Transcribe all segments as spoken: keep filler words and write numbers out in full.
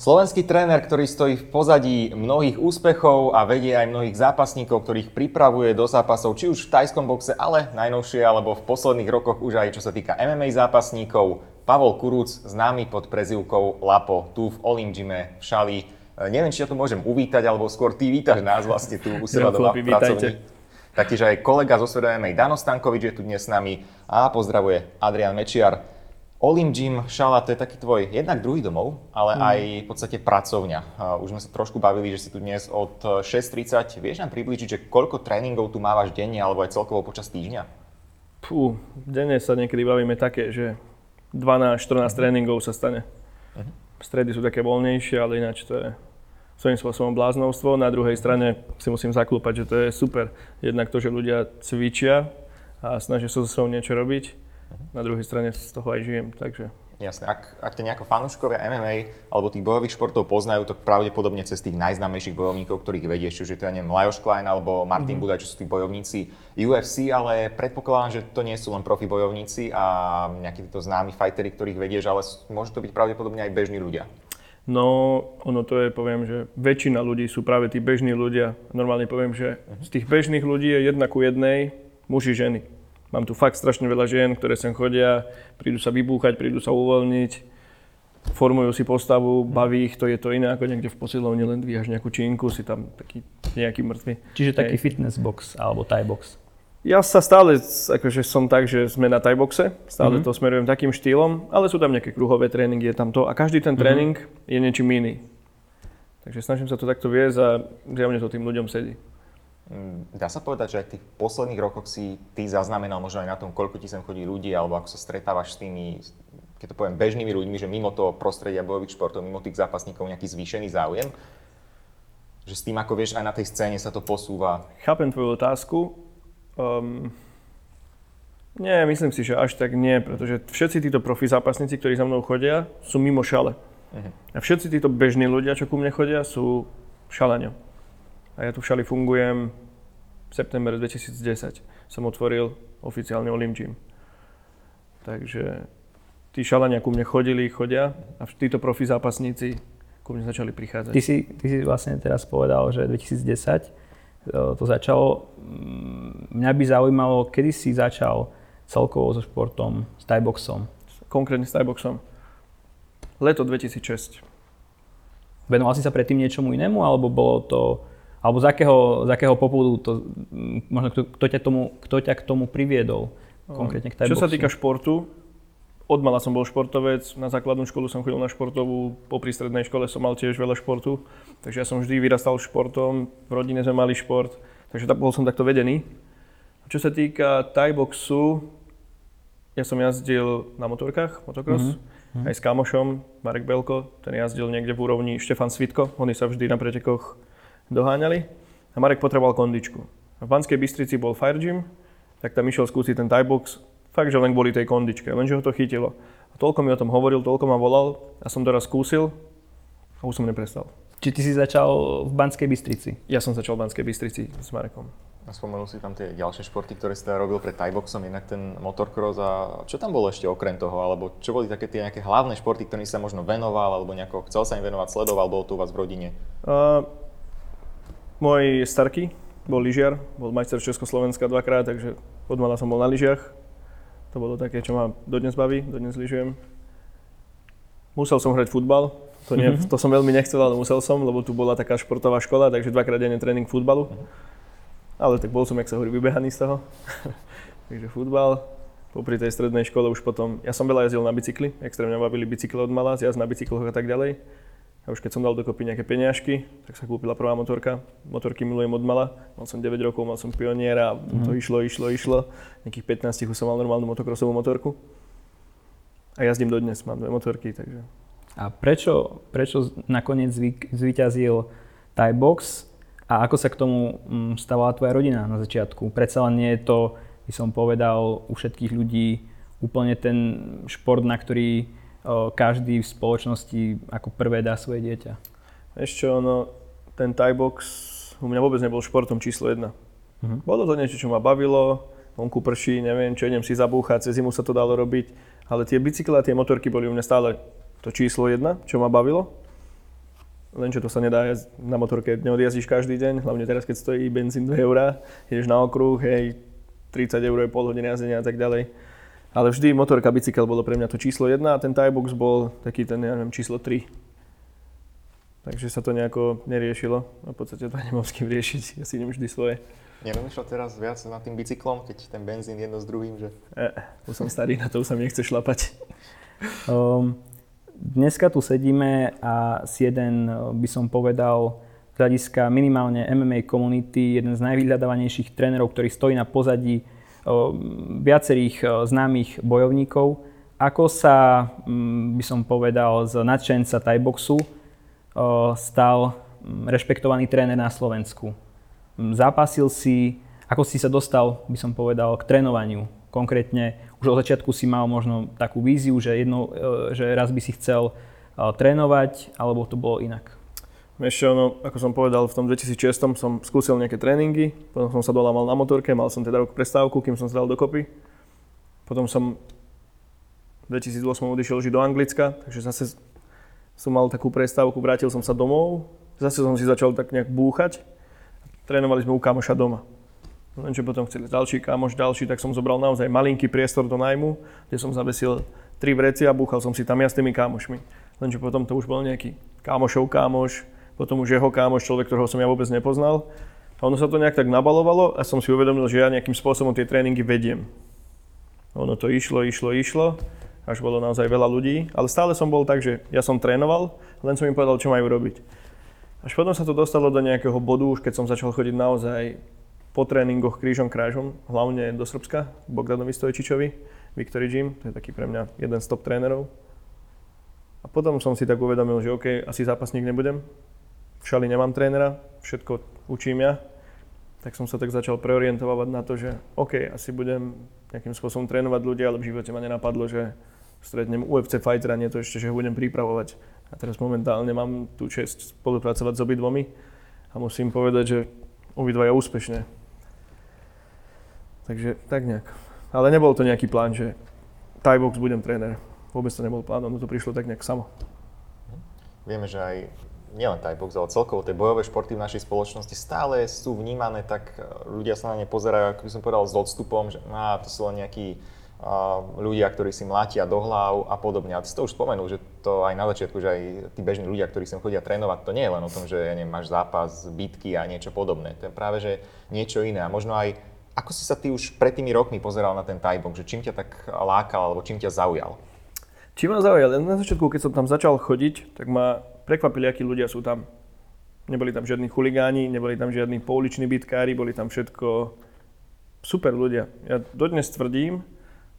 Slovenský tréner, ktorý stojí v pozadí mnohých úspechov a vedie aj mnohých zápasníkov, ktorých pripravuje do zápasov, či už v thajskom boxe, ale najnovšie, alebo v posledných rokoch už aj čo sa týka em em á zápasníkov, Pavol Kuruc, známy pod prezývkou Lapo, tu v All-in Gyme v Šali. Neviem, či ja tu môžem uvítať, alebo skôr ty vítaš nás vlastne tu u seba doma v pracovni. Taktiež aj kolega zo sveta em em á Dano Stankovič je tu dnes s nami a pozdravuje Adrian Mečiar. All-in Gym Šala, to je taký tvoj jednak druhý domov, ale mm. aj v podstate pracovňa. Už sme sa trošku bavili, že si tu dnes od šesť tridsať. Vieš nám priblížiť, že koľko tréningov tu mávaš denne alebo aj celkovo počas týždňa? Pú, denne sa niekedy bavíme také, že dvanásť štrnásť tréningov sa stane. Mm-hmm. Stredy sú také voľnejšie, ale ináč to je svojím spôsobom bláznovstvo. Na druhej strane si musím zaklúpať, že to je super. Jednak to, že ľudia cvičia a snažia sa so sebou niečo robiť. Na druhej strane z toho aj žijem, takže... Jasné, ak, ak ťa nejako fanúškovia em em á alebo tých bojových športov poznajú, tak pravdepodobne cez tých najznámejších bojovníkov, ktorých vedieš, čiže to ja neviem, Lajoš Klein alebo Martin mm-hmm. Budaj, čo sú tí bojovníci ú ef cé, ale predpokladám, že to nie sú len profi bojovníci a nejakí títo známi fighteri, ktorých vedieš, ale môžu to byť pravdepodobne aj bežní ľudia. No, ono to je, poviem, že väčšina ľudí sú práve tí bežní ľudia. Normálne poviem, že mm-hmm. z tých bežných ľudí je jedna ku jednej muži, ženy. Mám tu fakt strašne veľa žien, ktoré sem chodia, prídu sa vybúchať, prídu sa uvoľniť, formujú si postavu, baví ich to, je to iné ako niekde v posilovni, len dvíhaš nejakú činku, si tam taký nejaký mŕtvy. Čiže taký Hej. fitness box alebo Thai box. Ja sa stále, akože som tak, že sme na Thai boxe, stále mm-hmm. to smerujem takým štýlom, ale sú tam nejaké kruhové tréningy, je tam to a každý ten mm-hmm. tréning je niečím iný. Takže snažím sa to takto viesť a zjavne to tým ľuďom sedí. Dá sa povedať, že aj v tých posledných rokoch si ty zaznamenal možno aj na tom, koľko ti sem chodí ľudí, alebo ako sa stretávaš s tými, keď to poviem, bežnými ľuďmi, že mimo toho prostredia bojových športov, mimo tých zápasníkov nejaký zvýšený záujem? Že s tým, ako vieš, aj na tej scéne sa to posúva? Chápem tvoju otázku. Um, nie, myslím si, že až tak nie, pretože všetci títo profi zápasníci, ktorí za mnou chodia, sú mimo Šale. Uh-huh. A všetci títo bežní ľudia, čo ku mne chodia, sú Šalania. A ja tu v Šali fungujem v september dvetisícdesať. Som otvoril oficiálne All-in Gym. Takže tí Šalania ku mne chodili, chodia a títo profi zápasníci ku mne začali prichádzať. Ty si, ty si vlastne teraz povedal, že dvetisícdesať to začalo. Mňa by zaujímalo, kedy si začal celkovo so športom, s thaiboxom? Konkrétne s thaiboxom. Leto dvetisícšesť. Venoval si sa predtým niečomu inému, alebo bolo to... Alebo z akého, z akého popudu, to, možno kto, kto, ťa tomu, kto ťa k tomu priviedol konkrétne k thaiboxu? Čo sa týka športu, odmala som bol športovec, na základnú školu som chodil na športovú, po prístrednej škole som mal tiež veľa športu, takže ja som vždy vyrastal športom, v rodine sme mali šport, takže bol som takto vedený. Čo sa týka thaiboxu, ja som jazdil na motorkách, motocross, mm-hmm. aj s kamošom, Marek Belko, ten jazdil niekde v úrovni Štefan Svitko, oni sa vždy na pretekoch doháňali a Marek potreboval kondičku. V Banskej Bystrici bol Fire Gym, tak tam išiel skúsiť ten Thai box, fakt, že len kvôli tej kondičke, lenže ho to chytilo. A toľko mi o tom hovoril, toľko ma volal a som teraz skúsil a už som neprestal. Či ty si začal v Banskej Bystrici? Ja som začal v Banskej Bystrici s Marekom. A spomenul si tam tie ďalšie športy, ktoré si teda robil pred Thai boxom, inak ten motocross a čo tam bolo ešte okrem toho, alebo čo boli také tie nejaké hlavné športy, ktorým sa možno venoval, alebo nejako chcel sa im venovať, sledoval, bolo to u vás v rodine? Uh, Môj starký bol lyžiar, bol majster Československa dvakrát, takže odmala som bol na lyžiach. To bolo také, čo ma dodnes baví, dodnes lyžujem. Musel som hrať futbal, to, nie, to som veľmi nechcel, ale musel som, lebo tu bola taká športová škola, takže dvakrát denne tréning futbalu. Ale tak bol som, jak sa hovorí, vybehaný z toho. Takže futbal. Popri tej strednej škole už potom, ja som veľa jazdil na bicykli, extrémne bavili bicykle odmala, zjazd na bicykloch a tak ďalej. A už keď som dal dokopy nejaké peniažky, tak sa kúpila prvá motorka. Motorky milujem odmala. Mal som deväť rokov, mal som pioniera a to mm. išlo, išlo, išlo. Nejakých pätnásť už som mal normálnu motokrosovú motorku. A jazdím dodnes, mám dve motorky, takže... A prečo, prečo nakoniec zvíťazil Thai box a ako sa k tomu stavala tvoja rodina na začiatku? Predsa len nie je to, by som povedal, u všetkých ľudí úplne ten šport, na ktorý každý v spoločnosti ako prvé dá svoje dieťa. Ešte ono, ten Thai box u mňa vôbec nebol športom číslo jedna. Mm-hmm. Bolo to niečo, čo ma bavilo, vonku prší, neviem čo, idem si zabúchať, cez zimu sa to dalo robiť, ale tie bicykle a tie motorky boli u mňa stále to číslo jedna, čo ma bavilo. Lenže to sa nedá, na motorke neodjazdíš každý deň, hlavne teraz, keď stojí benzín dve eurá, ideš na okruh, hej, tridsať eur je pol hodiny jazdenia a tak ďalej. Ale vždy motorka, bicykel bolo pre mňa to číslo jedna a ten Thaibox bol taký ten, ja neviem, číslo tri. Takže sa to nejako neriešilo a v podstate to nemám s kým riešiť, ja si idem vždy svoje. Nerozmýšľal teraz viac nad tým bicyklom, keď ten benzín jedno s druhým, že? E, už som starý, na to už sa mi nechce šlapať. Um, Dneska tu sedíme a si jeden, by som povedal, z hľadiska minimálne em em á komunity, jeden z najvyhľadávanejších trénerov, ktorý stojí na pozadí viacerých známych bojovníkov. Ako sa, by som povedal, z nadšenca thaiboxu stal rešpektovaný tréner na Slovensku? Zápasil si, ako si sa dostal, by som povedal, k trénovaniu? Konkrétne už od začiatku si mal možno takú víziu, že, jedno, že raz by si chcel trénovať, alebo to bolo inak? Ešte ono, ako som povedal, v tom dvetisícšesť som skúsil nejaké tréningy, potom som sa dolámal na motorke, mal som teda rok prestávku, kým som sa dal dokopy. Potom som v dvetisícosem odišiel žiť do Anglicka, takže zase som mal takú prestávku, vrátil som sa domov, zase som si začal tak nejak búchať. Trénovali sme u kamoša doma. Lenže potom chceli ďalší kamoš, ďalší, tak som zobral naozaj malinký priestor do najmu, kde som zavesil tri vreci a búchal som si tam ja s tými kámošmi. Lenže potom to už bol nejaký kámošov kámoš, potom už jeho kámoš, človek, ktorého som ja vôbec nepoznal. A ono sa to nejak tak nabalovalo a som si uvedomil, že ja nejakým spôsobom tie tréningy vediem. Ono to išlo, išlo, išlo, až bolo naozaj veľa ľudí, ale stále som bol tak, že ja som trénoval, len som im povedal, čo majú robiť. Až potom sa to dostalo do nejakého bodu, už keď som začal chodiť naozaj po tréningoch krížom krážom, hlavne do Srbska, k Bogdanovi Stojčičovi, Victory Gym, to je taký pre mňa jeden z top trénerov. A potom som si tak uvedomil, že OK, asi zápasník nebudem, v Šali nemám trénera, všetko učím ja. Tak som sa tak začal preorientovať na to, že OK, asi budem nejakým spôsobom trénovať ľudia, ale v živote ma nenapadlo, že stretnem ú ef cé fightera, nie to ešte, že ho budem pripravovať. A teraz momentálne mám tú česť spolupracovať s obidvomi a musím povedať, že obidvaja úspešne. Takže tak nejak. Ale nebol to nejaký plán, že thaibox budem tréner. Vôbec to nebol plán, ono to prišlo tak nejak samo. Vieme, že aj nielen thaibox, ale celkovo tie bojové športy v našej spoločnosti stále sú vnímané, tak ľudia sa na ne pozerajú, ako by som povedal, s odstupom, že á, to sú len nejakí á, ľudia, ktorí si mlátia do hlav a podobne. A ty si to už spomenul, že to aj na začiatku, že aj tí bežní ľudia, ktorí sem chodia trénovať, to nie je len o tom, že ja neviem, máš zápas, bitky a niečo podobné. To je práve, že niečo iné a možno aj ako si sa ty už pred tými rokmi pozeral na ten thaibox, že čím ťa tak lákal alebo čím ťa zaujal? Čím ma zaujal? Na začiatku, keď som tam začal chodiť, tak ma prekvapili, akí ľudia sú tam. Neboli tam žiadni chuligáni, neboli tam žiadni pouliční bitkári, boli tam všetko super ľudia. Ja dodnes tvrdím,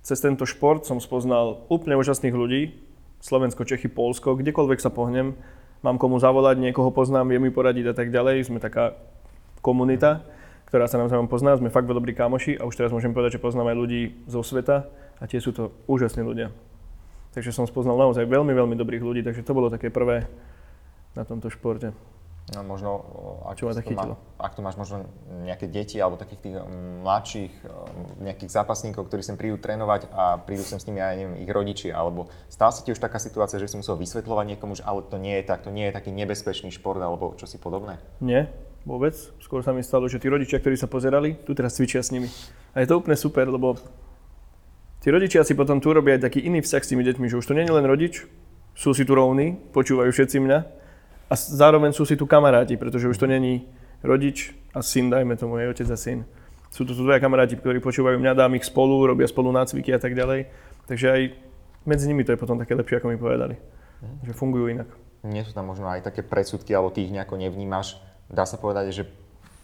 cez tento šport som spoznal úplne úžasných ľudí, Slovensko, Čechy, Poľsko, kdekoľvek sa pohnem, mám komu zavolať, niekoho poznám, vie mi poradiť a tak ďalej, sme taká komunita, ktorá sa nám pozná, sme fakt dobrí kámoši a už teraz môžem povedať, že poznám aj ľudí zo sveta a tie sú to úžasní ľudia. Takže som spoznal naozaj veľmi, veľmi dobrých ľudí, takže to bolo také prvé na tomto športe. No možno, ak, Čo ma to chytilo? Má, ak tu máš možno nejaké deti alebo takých tých mladších nejakých zápasníkov, ktorí sem prídu trénovať a prídu sem s nimi aj neviem, ich rodiči, alebo stala sa ti už taká situácia, že si musel vysvetľovať niekomu, že ale to nie je tak, to nie je taký nebezpečný šport alebo čosi podobné? Nie. Vôbec. Skôr sa mi stalo, že tí rodičia, ktorí sa pozerali, tu teraz cvičia s nimi. A je to úplne super, lebo tí rodičia si potom tu robia aj taký iný vzťah s tými deťmi, že už to nie je len rodič, sú si tu rovní, počúvajú všetci mňa a zároveň sú si tu kamaráti, pretože už to nie je rodič a syn, dajme tomu, aj otec a syn. Sú tu dvaja kamaráti, ktorí počúvajú mňa, dám ich spolu, robia spolu nácviky a tak ďalej. Takže aj medzi nimi to je potom také lepšie, ako mi povedali, že fungujú inak. Nie sú tam možno aj také predsudky, alebo ty ich nejako nevnímaš. Dá sa povedať, že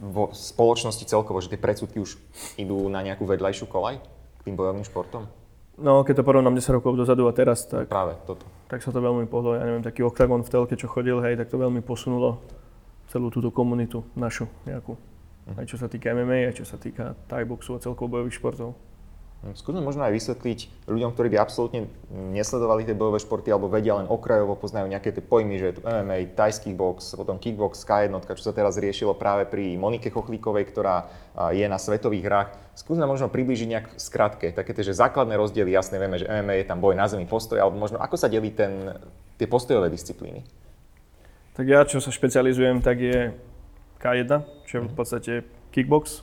vo spoločnosti celkovo, že tie predsudky už idú na nejakú vedľajšiu koľaj k tým bojovným športom? No, keď to porovnám desať rokov dozadu a teraz, tak, práve toto. Tak sa to veľmi pohlo. Ja neviem, taký Octagon v telke, čo chodil, hej, tak to veľmi posunulo celú túto komunitu našu nejakú. Mhm. Aj čo sa týka em em á, aj čo sa týka thaiboxu a celkovo bojových športov. Skúsme možno aj vysvetliť ľuďom, ktorí by absolútne nesledovali tie bojové športy alebo vedia len okrajovo, poznajú nejaké tie pojmy, že je tu em em á, tajský box, potom kickbox, ká jedna, čo sa teraz riešilo práve pri Monike Chochlíkovej, ktorá je na svetových hrách. Skúsme možno priblížiť nejak v skratke, také tie, že základné rozdiely, jasne vieme, že em em á je tam boj na zemi, postoj, alebo možno ako sa delí ten, tie postojové disciplíny? Tak ja, čo sa špecializujem, tak je ká jedna, čo je v podstate kickbox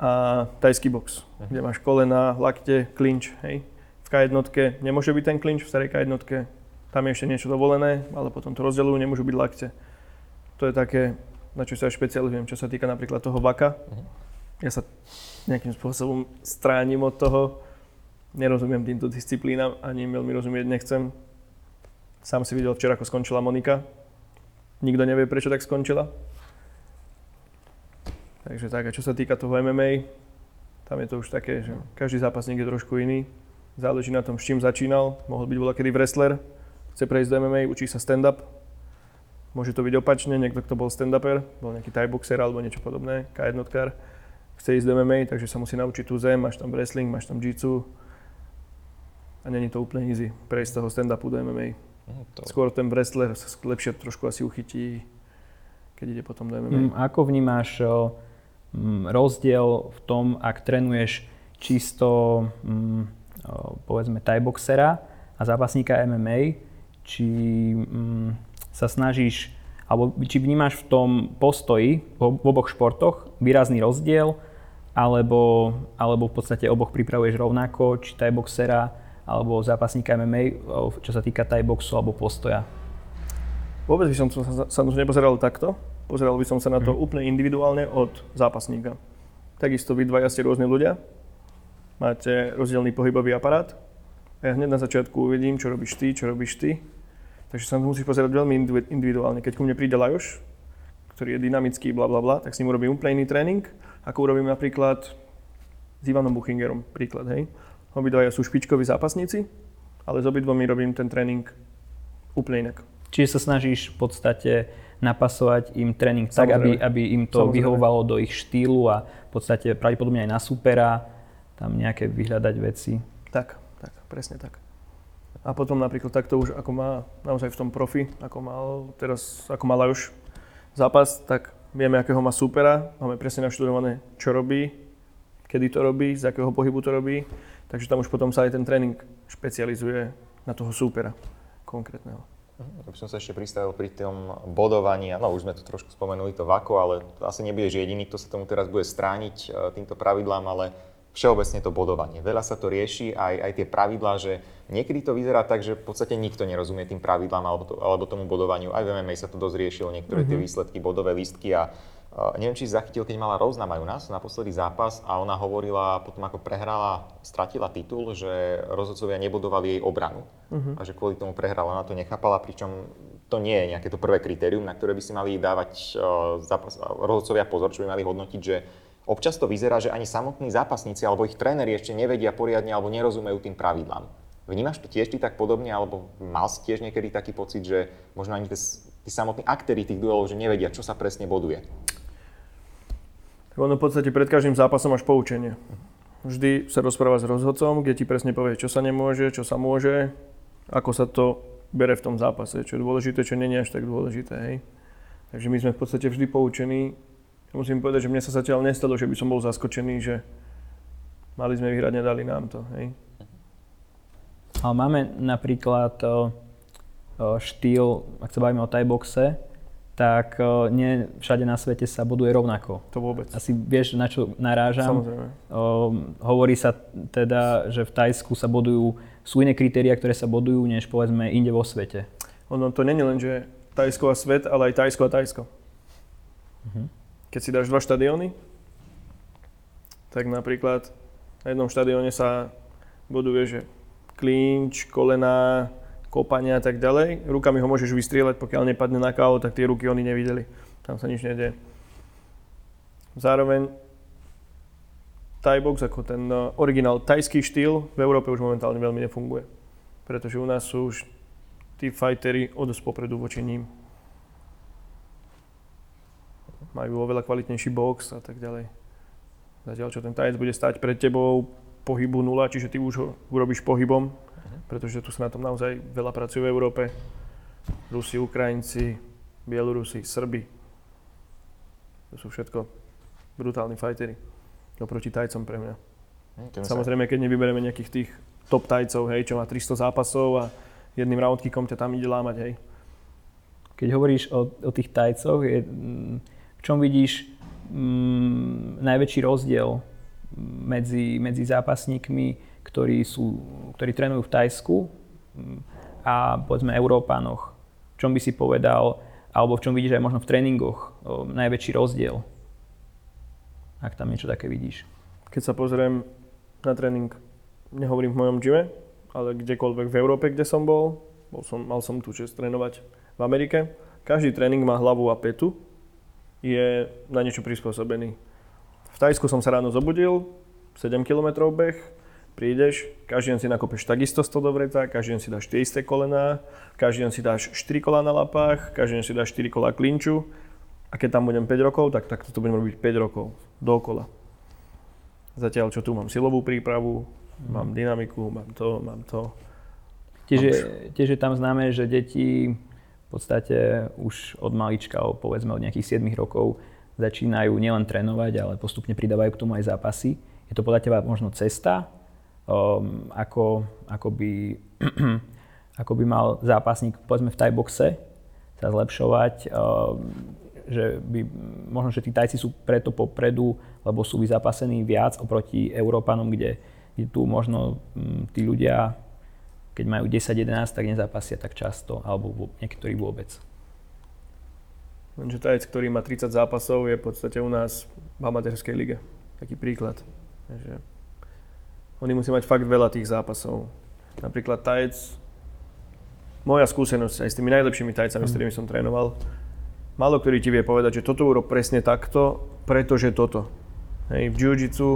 a tajský box, uh-huh. kde máš kolena, lakte, klinč, hej. V ká jedna nemôže byť ten klinč, v starej ká jedna tam je ešte niečo dovolené, ale potom to rozdeľujú, nemôžu byť lakte. To je také, na čo sa špecializujem, čo sa týka napríklad toho vaka. Uh-huh. Ja sa nejakým spôsobom stránim od toho, nerozumiem týmto disciplínam, ani veľmi rozumieť nechcem. Sám si videl včera, ako skončila Monika. Nikto nevie, prečo tak skončila. Takže tak, a čo sa týka toho em em á, tam je to už také, že každý zápasník je trošku iný. Záleží na tom, s čím začínal. Mohol byť voľakedy wrestler, chce prejsť do em em á, učí sa stand-up. Môže to byť opačne, niekto, kto bol stand-uper, bol nejaký thai-boxer alebo niečo podobné, ká jednotkár, chce ísť do em em á, takže sa musí naučiť tú zem, máš tam wrestling, máš tam jiu-jitsu. A není to úplne easy prejsť z toho stand-upu do em em á. To... Skôr ten wrestler lepšie trošku asi uchytí, keď ide potom do em em á. Ako vnímáš rozdiel v tom, ak trénuješ čisto, povedzme, thai-boxera a zápasníka em em á, či sa snažíš, alebo či vnímaš v tom postoji v oboch športoch výrazný rozdiel, alebo, alebo v podstate oboch pripravuješ rovnako, či thai-boxera alebo zápasníka em em á, čo sa týka thai-boxu alebo postoja? Vôbec by som sa, sa nepozeral takto. Pozeral by som sa na to mm. úplne individuálne od zápasníka. Takisto vy dvaja ste rôzni ľudia, máte rozdielný pohybový aparát. Ja hneď na začiatku uvidím, čo robíš ty, čo robíš ty. Takže sa musíš pozerať veľmi individuálne. Keď ku mne príde Lajoš, ktorý je dynamický, bla bla bla, tak s ním urobím úplne iný tréning, ako urobím napríklad s Ivanom Buchingerom, príklad, hej. Obidvaja sú špičkoví zápasníci, ale s obidvomi robím ten tréning úplne inak. Čiže sa snažíš v podstate napasovať im tréning tak, aby, aby im to Samozrejme. vyhovovalo do ich štýlu a v podstate pravdepodobne aj na supera tam nejaké vyhľadať veci. Tak, tak, presne tak. A potom napríklad takto už, ako má naozaj v tom profi, ako mal teraz, ako mal už zápas, tak vieme, akého má supera, máme presne naštudované, čo robí, kedy to robí, z akého pohybu to robí, takže tam už potom sa aj ten tréning špecializuje na toho supera konkrétneho. Ja by som sa ešte pristavil pri tom bodovaní, no už sme to trošku spomenuli, to vako, ale asi nebudeš jediný, kto sa tomu teraz bude strániť týmto pravidlám, ale všeobecne to bodovanie. Veľa sa to rieši, aj, aj tie pravidlá, že niekedy to vyzerá tak, že v podstate nikto nerozumie tým pravidlám alebo, to, alebo tomu bodovaniu. Aj v em em á sa to dosť riešilo, niektoré mm-hmm. tie výsledky, bodové lístky a uh, neviem, či zachytil, keď mala Rózna majú nás naposledy zápas a ona hovorila, potom ako prehrala, stratila titul, že rozhodcovia nebodovali jej obranu mm-hmm. a že kvôli tomu prehrala, ona to nechápala, pričom to nie je nejaké to prvé kritérium, na ktoré by si mali dávať uh, zápas, rozhodcovia pozor, čo by mali hodnotiť, že občas to vyzerá, že ani samotní zápasníci alebo ich tréneri ešte nevedia poriadne alebo nerozumejú tým pravidlám. Vnímaš to tiež ty tak podobne, alebo mal si tiež niekedy taký pocit, že možno ani tí samotní aktéri tých duelov, že nevedia, čo sa presne boduje? Ono v podstate pred každým zápasom máš poučenie. Vždy sa rozpráva s rozhodcom, kde ti presne povie, čo sa nemôže, čo sa môže, ako sa to bere v tom zápase, čo je dôležité, čo nie je až tak dôležité, hej. Takže my sme v podstate vždy poučení. Musím povedať, že mne sa zatiaľ nestalo, že by som bol zaskočený, že mali sme vyhrať, nedali nám to, hej. Ale máme napríklad štýl, ak sa bavíme o thai-boxe, tak nie všade na svete sa boduje rovnako. To vôbec. Asi vieš, na čo narážam? Samozrejme. Hovorí sa teda, že v Thajsku sa bodujú, sú iné kritériá, ktoré sa bodujú, než povedzme inde vo svete. Ono to nie je len, že Thajsko a svet, ale aj Thajsko a Thajsko. Mhm. Keď si dáš dva štadióny, tak napríklad na jednom štadióne sa boduje, že klinč, kolená, kopania a tak ďalej. Rukami ho môžeš vystrieľať, pokiaľ nepadne na ká ó, tak tie ruky oni nevideli. Tam sa nič nedie. Zároveň Thai box ako ten originál thajský štýl v Európe už momentálne veľmi nefunguje. Pretože u nás sú už tí fighteri o dosť popredu voči ním. Majú oveľa kvalitnejší box a tak ďalej. Zatiaľ, čo ten tajec bude stať pred tebou pohybu nula, čiže ty už ho urobíš pohybom, pretože tu sa na tom naozaj veľa pracuje v Európe. Rusi, Ukrajinci, Bielorusi, Srbi. To sú všetko brutálni fighteri oproti tajcom pre mňa. Hm, Samozrejme, keď nevybereme nejakých tých top tajcov, hej, čo má tristo zápasov a jedným roundkickom ťa tam ide lámať, hej. Keď hovoríš o, o tých tajcoch, je, v čom vidíš mm, najväčší rozdiel medzi, medzi zápasníkmi, ktorí, sú, ktorí trénujú v Tajsku a povedzme Európanoch? V čom by si povedal, alebo v čom vidíš aj možno v tréningoch o, najväčší rozdiel? Ak tam niečo také vidíš. Keď sa pozriem na tréning, nehovorím v mojom gyme, ale kdekoľvek v Európe, kde som bol, bol som, mal som tú čest trénovať v Amerike. Každý tréning má hlavu a petu, je na niečo prispôsobený. V Tajsku som sa ráno zobudil, sedem kilometrov beh, prídeš, každý deň si nakopeš takisto sto do vreca, každý deň si dáš tie isté kolená, každý deň si dáš štyri kolá na lapách, každý deň si dáš štyri kolá klinču. A keď tam budem päť rokov, tak takto to budem robiť päť rokov dookola. Zatiaľ čo tu mám silovú prípravu, mm. mám dynamiku, mám to, mám to. Tiež je, tiež je tam známe, že deti v podstate už od malička, povedzme od nejakých siedmich rokov, začínajú nielen trénovať, ale postupne pridávajú k tomu aj zápasy. Je to podľa teba možno cesta, um, ako, ako, by, ako by mal zápasník, povedzme v tajboxe, sa zlepšovať, um, že by, možno, že tí Tajci sú preto popredu, lebo sú vyzápasení viac oproti Európanom, kde, kde tu možno m, tí ľudia, keď majú desať jedenásť, tak nezápasia tak často, alebo niektorí vôbec. Lenže Tajc, ktorý má tridsať zápasov, je v podstate u nás v amatérskej lige. Taký príklad. Takže oni musí mať fakt veľa tých zápasov. Napríklad Tajc, moja skúsenosť aj s tými najlepšími Tajcami, mm. s ktorými som trénoval, málo ktorý ti vie povedať, že toto urob presne takto, pretože toto. Hej, v jiu-jitsu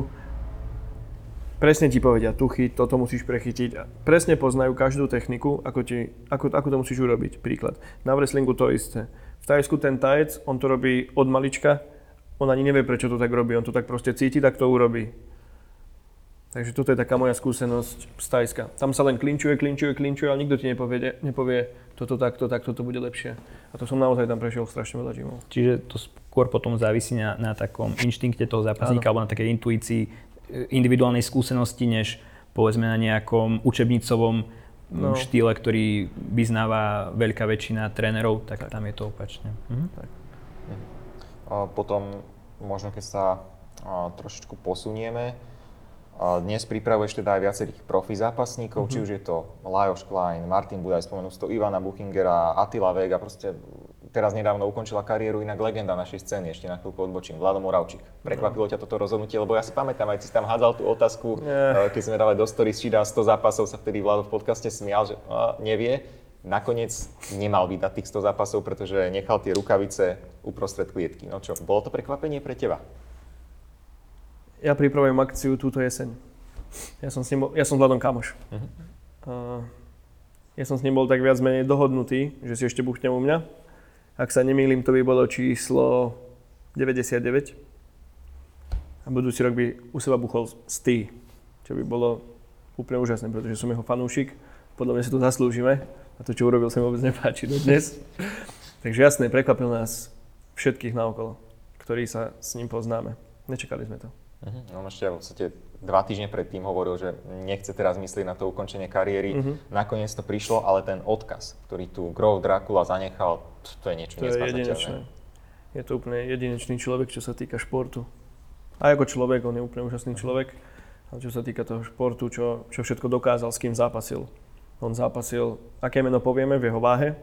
presne ti povedia, tu chyť, toto musíš prechytiť. Presne poznajú každú techniku, ako, ti, ako, ako to musíš urobiť. Príklad. Na wrestlingu to isté. V Tajsku ten Tajec, on to robí od malička, on ani nevie, prečo to tak robí, on to tak proste cíti, tak to urobí. Takže toto je taká moja skúsenosť z Tajska. Tam sa len klinčuje, klinčuje, klinčuje, ale nikto ti nepovie, nepovie toto takto, takto to bude lepšie. A to som naozaj tam prešiel strašne veľa gymov. Čiže to skôr potom závisí na, na takom inštinkte toho zápasníka, alebo na takej intuícii, individuálnej skúsenosti, než povedzme na nejakom učebnicovom no. štýle, ktorý vyznáva veľká väčšina trénerov, tak, tak tam je to opačne. Mhm. Tak. A potom možno keď sa a, trošičku posunieme, dnes pripravuješ teda aj viacerých profi zápasníkov, mm-hmm. či už je to Lajoš Klein, Martin Budaj, spomenul to Ivana Buchingera, Attila Veg a proste teraz nedávno ukončila kariéru, inak legenda našej scény, ešte na chvíľku odbočím, Vlado Moravčík. Prekvapilo ťa toto rozhodnutie, lebo ja si pamätám, aj si tam hádzal tú otázku, yeah. keď sme dávali do stories, či dá sto zápasov, sa vtedy Vlado v podcaste smial, že a, nevie. Nakoniec nemal vydať tých sto zápasov, pretože nechal tie rukavice uprostred klietky. No čo, bolo to prekvapenie pre teba? Ja pripravujem akciu túto jeseň. Ja som s ním bol, ja som Vladom kamoš. Uh-huh. Uh, ja som s ním bol tak viac menej dohodnutý, že si ešte buchnem u mňa. Ak sa nemýlim, to by bolo číslo deväťdesiatdeväť. A budúci rok by u seba buchol stý, čo by bolo úplne úžasné, pretože som jeho fanúšik. Podľa mňa si to zaslúžime. A to, čo urobil, sa mi vôbec nepáči do dnes. Takže jasné, prekvapil nás všetkých naokolo, ktorí sa s ním poznáme. Nečakali sme to. Uh-huh. On ešte v podstate dva týždne predtým hovoril, že nechce teraz myslieť na to ukončenie kariéry. Uh-huh. Nakoniec to prišlo, ale ten odkaz, ktorý tu Grove Dracula zanechal, to je niečo nespamätateľné. Je to úplne jedinečný človek, čo sa týka športu. Aj ako človek, on je úplne úžasný človek, ale čo sa týka toho športu, čo, čo všetko dokázal, s kým zápasil. On zápasil, aké meno povieme v jeho váhe,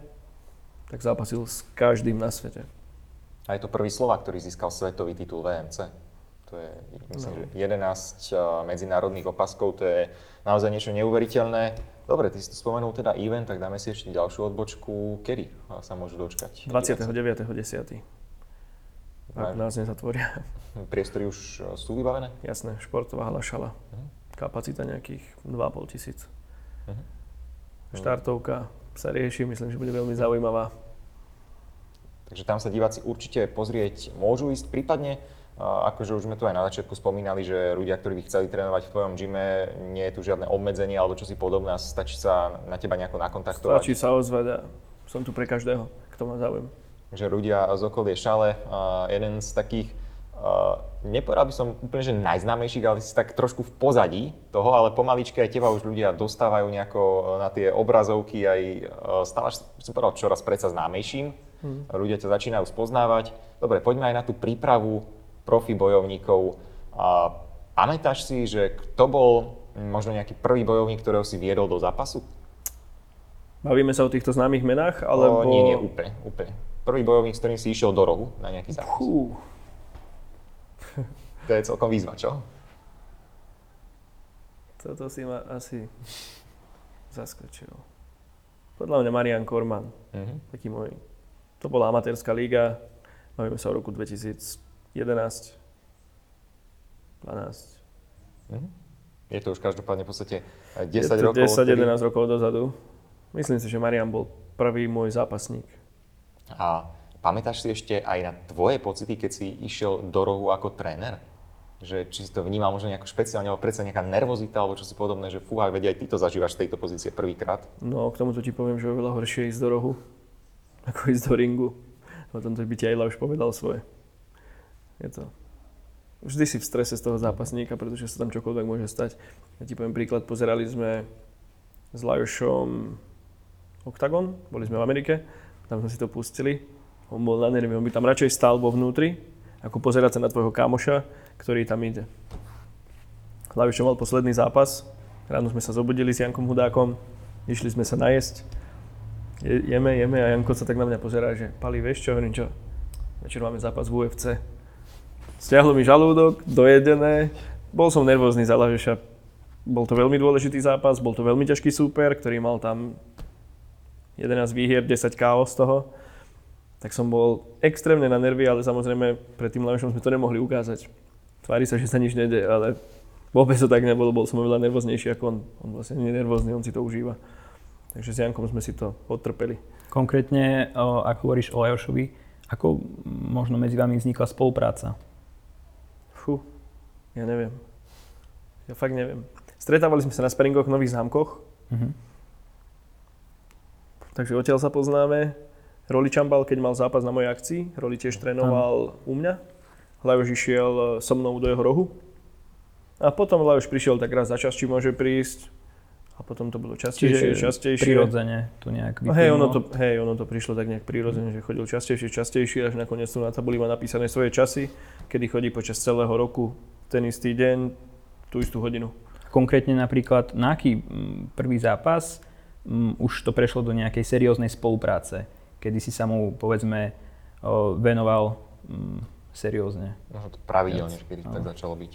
tak zápasil s každým na svete. A je to prvý Slovák, ktorý získal svetový titul V M C. To je, myslím, že jedenásť medzinárodných opaskov, to je naozaj niečo neuveriteľné. Dobre, ty si to spomenul teda event, tak dáme si ešte ďalšiu odbočku. Kedy sa môžu dočkať? dvadsiateho deviateho desiateho Ak nás nezatvoria. Priestory už sú vybavené? Jasné, športová hala Šala. Kapacita nejakých dva a pol tisíc. Štartovka sa rieši, myslím, že bude veľmi zaujímavá. Takže tam sa diváci určite pozrieť môžu ísť, prípadne akože už sme tu aj na začiatku spomínali, že ľudia, ktorí by chceli trénovať v tvojom gyme, nie je tu žiadne obmedzenie alebo čosi podobné, stačí sa na teba nejako nakontaktovať. Stačí sa ozvať a som tu pre každého, kto má záujem. Takže ľudia z okolie Šale, jeden z takých, nepovedal by som úplne, že najznámejších, ale si tak trošku v pozadí toho, ale pomaličke aj teba už ľudia dostávajú nejako na tie obrazovky, aj stávaš, som povedal, čoraz predsa známejším. Hmm. Ľudia ťa začínajú spoznávať. Dobre, poďme aj na tú prípravu profi bojovníkov. A pamätáš si, že kto bol možno nejaký prvý bojovník, ktorého si viedol do zápasu? Bavíme sa o týchto známych menách, alebo... O, nie, nie, úplne, úplne. Prvý bojovník, s ktorým si išiel do rohu na nejaký zápas. Fú. To je celkom výzva, čo? Toto si ma asi zaskočil. Podľa mňa Marian Korman, uh-huh. taký môj. To bola amatérska liga, bavíme sa o roku dvetisíc jedenásť dvanásť. Uh-huh. Je to už každopádne v podstate desať rokov. desať jedenásť rokov dozadu. Myslím si, že Marian bol prvý môj zápasník. A pamätáš si ešte aj na tvoje pocity, keď si išiel do rohu ako tréner? Že či si to vnímal možno nejako špeciálne, alebo predsa nejaká nervozita, alebo čo si podobné, že fúha, veď aj ty to zažívaš z tejto pozície prvýkrát? No, k tomuto ti poviem, že je oveľa horšie ísť do rohu, ako ísť do ringu. O tomto by ti aj Lajoš povedal svoje. Je to... Vždy si v strese z toho zápasníka, pretože sa tam čokoľvek môže stať. Ja ti poviem príklad, pozerali sme s Lajošom Octagon, boli sme v Amerike, tam sme si to pustili. On bol na nervy, on by tam radšej stál vo vnútri, ako pozerať sa na tvojho kámoša, ktorý tam ide. Lajoš mal posledný zápas, ráno sme sa zobudili s Jankom Hudákom, išli sme sa najesť, Je, jeme, jeme a Janko sa tak na mňa pozerá, že Pali, vieš čo, hovorím čo, večer máme zápas v U F C. Stiahlo mi žalúdok, dojedené, bol som nervózny za Lajoša, bol to veľmi dôležitý zápas, bol to veľmi ťažký súper, ktorý mal tam jedenásť výhier, desať ká ó z toho. Tak som bol extrémne na nervy, ale samozrejme pred tým Lajošom sme to nemohli ukázať. Tvári sa, že sa nič nedeje, ale vôbec to tak nebolo, bol som oveľa nervóznejší ako on. On vlastne nie je nervózny, on si to užíva. Takže s Jankom sme si to odtrpeli. Konkrétne, ak hovoríš o Lajošovi, ako možno medzi vami vznikla spolupráca? Fú, ja neviem. Ja fakt neviem. Stretávali sme sa na sparingoch v Nových Zámkoch. Mhm. Takže odtiaľ sa poznáme. Roli Čambal, keď mal zápas na mojej akcii, Roli tiež trénoval u mňa. Lajoš išiel so mnou do jeho rohu a potom Lajoš prišiel tak raz za čas, či môže prísť a potom to bolo častejšie, čiže častejšie. Prirodzene to nejak vyplnilo. Hej, ono to, hej, ono to prišlo tak nejak prirodzene, mm. že chodil častejšie, častejšie, až nakoniec tu na tabuli má napísané svoje časy, kedy chodí počas celého roku ten istý deň, tú istú hodinu. Konkrétne napríklad na aký prvý zápas m, už to prešlo do nejakej serióznej spolupráce, kedy si sa mu povedzme o, venoval m, seriózne. Možno to pravidelne, kedy to tak začalo byť.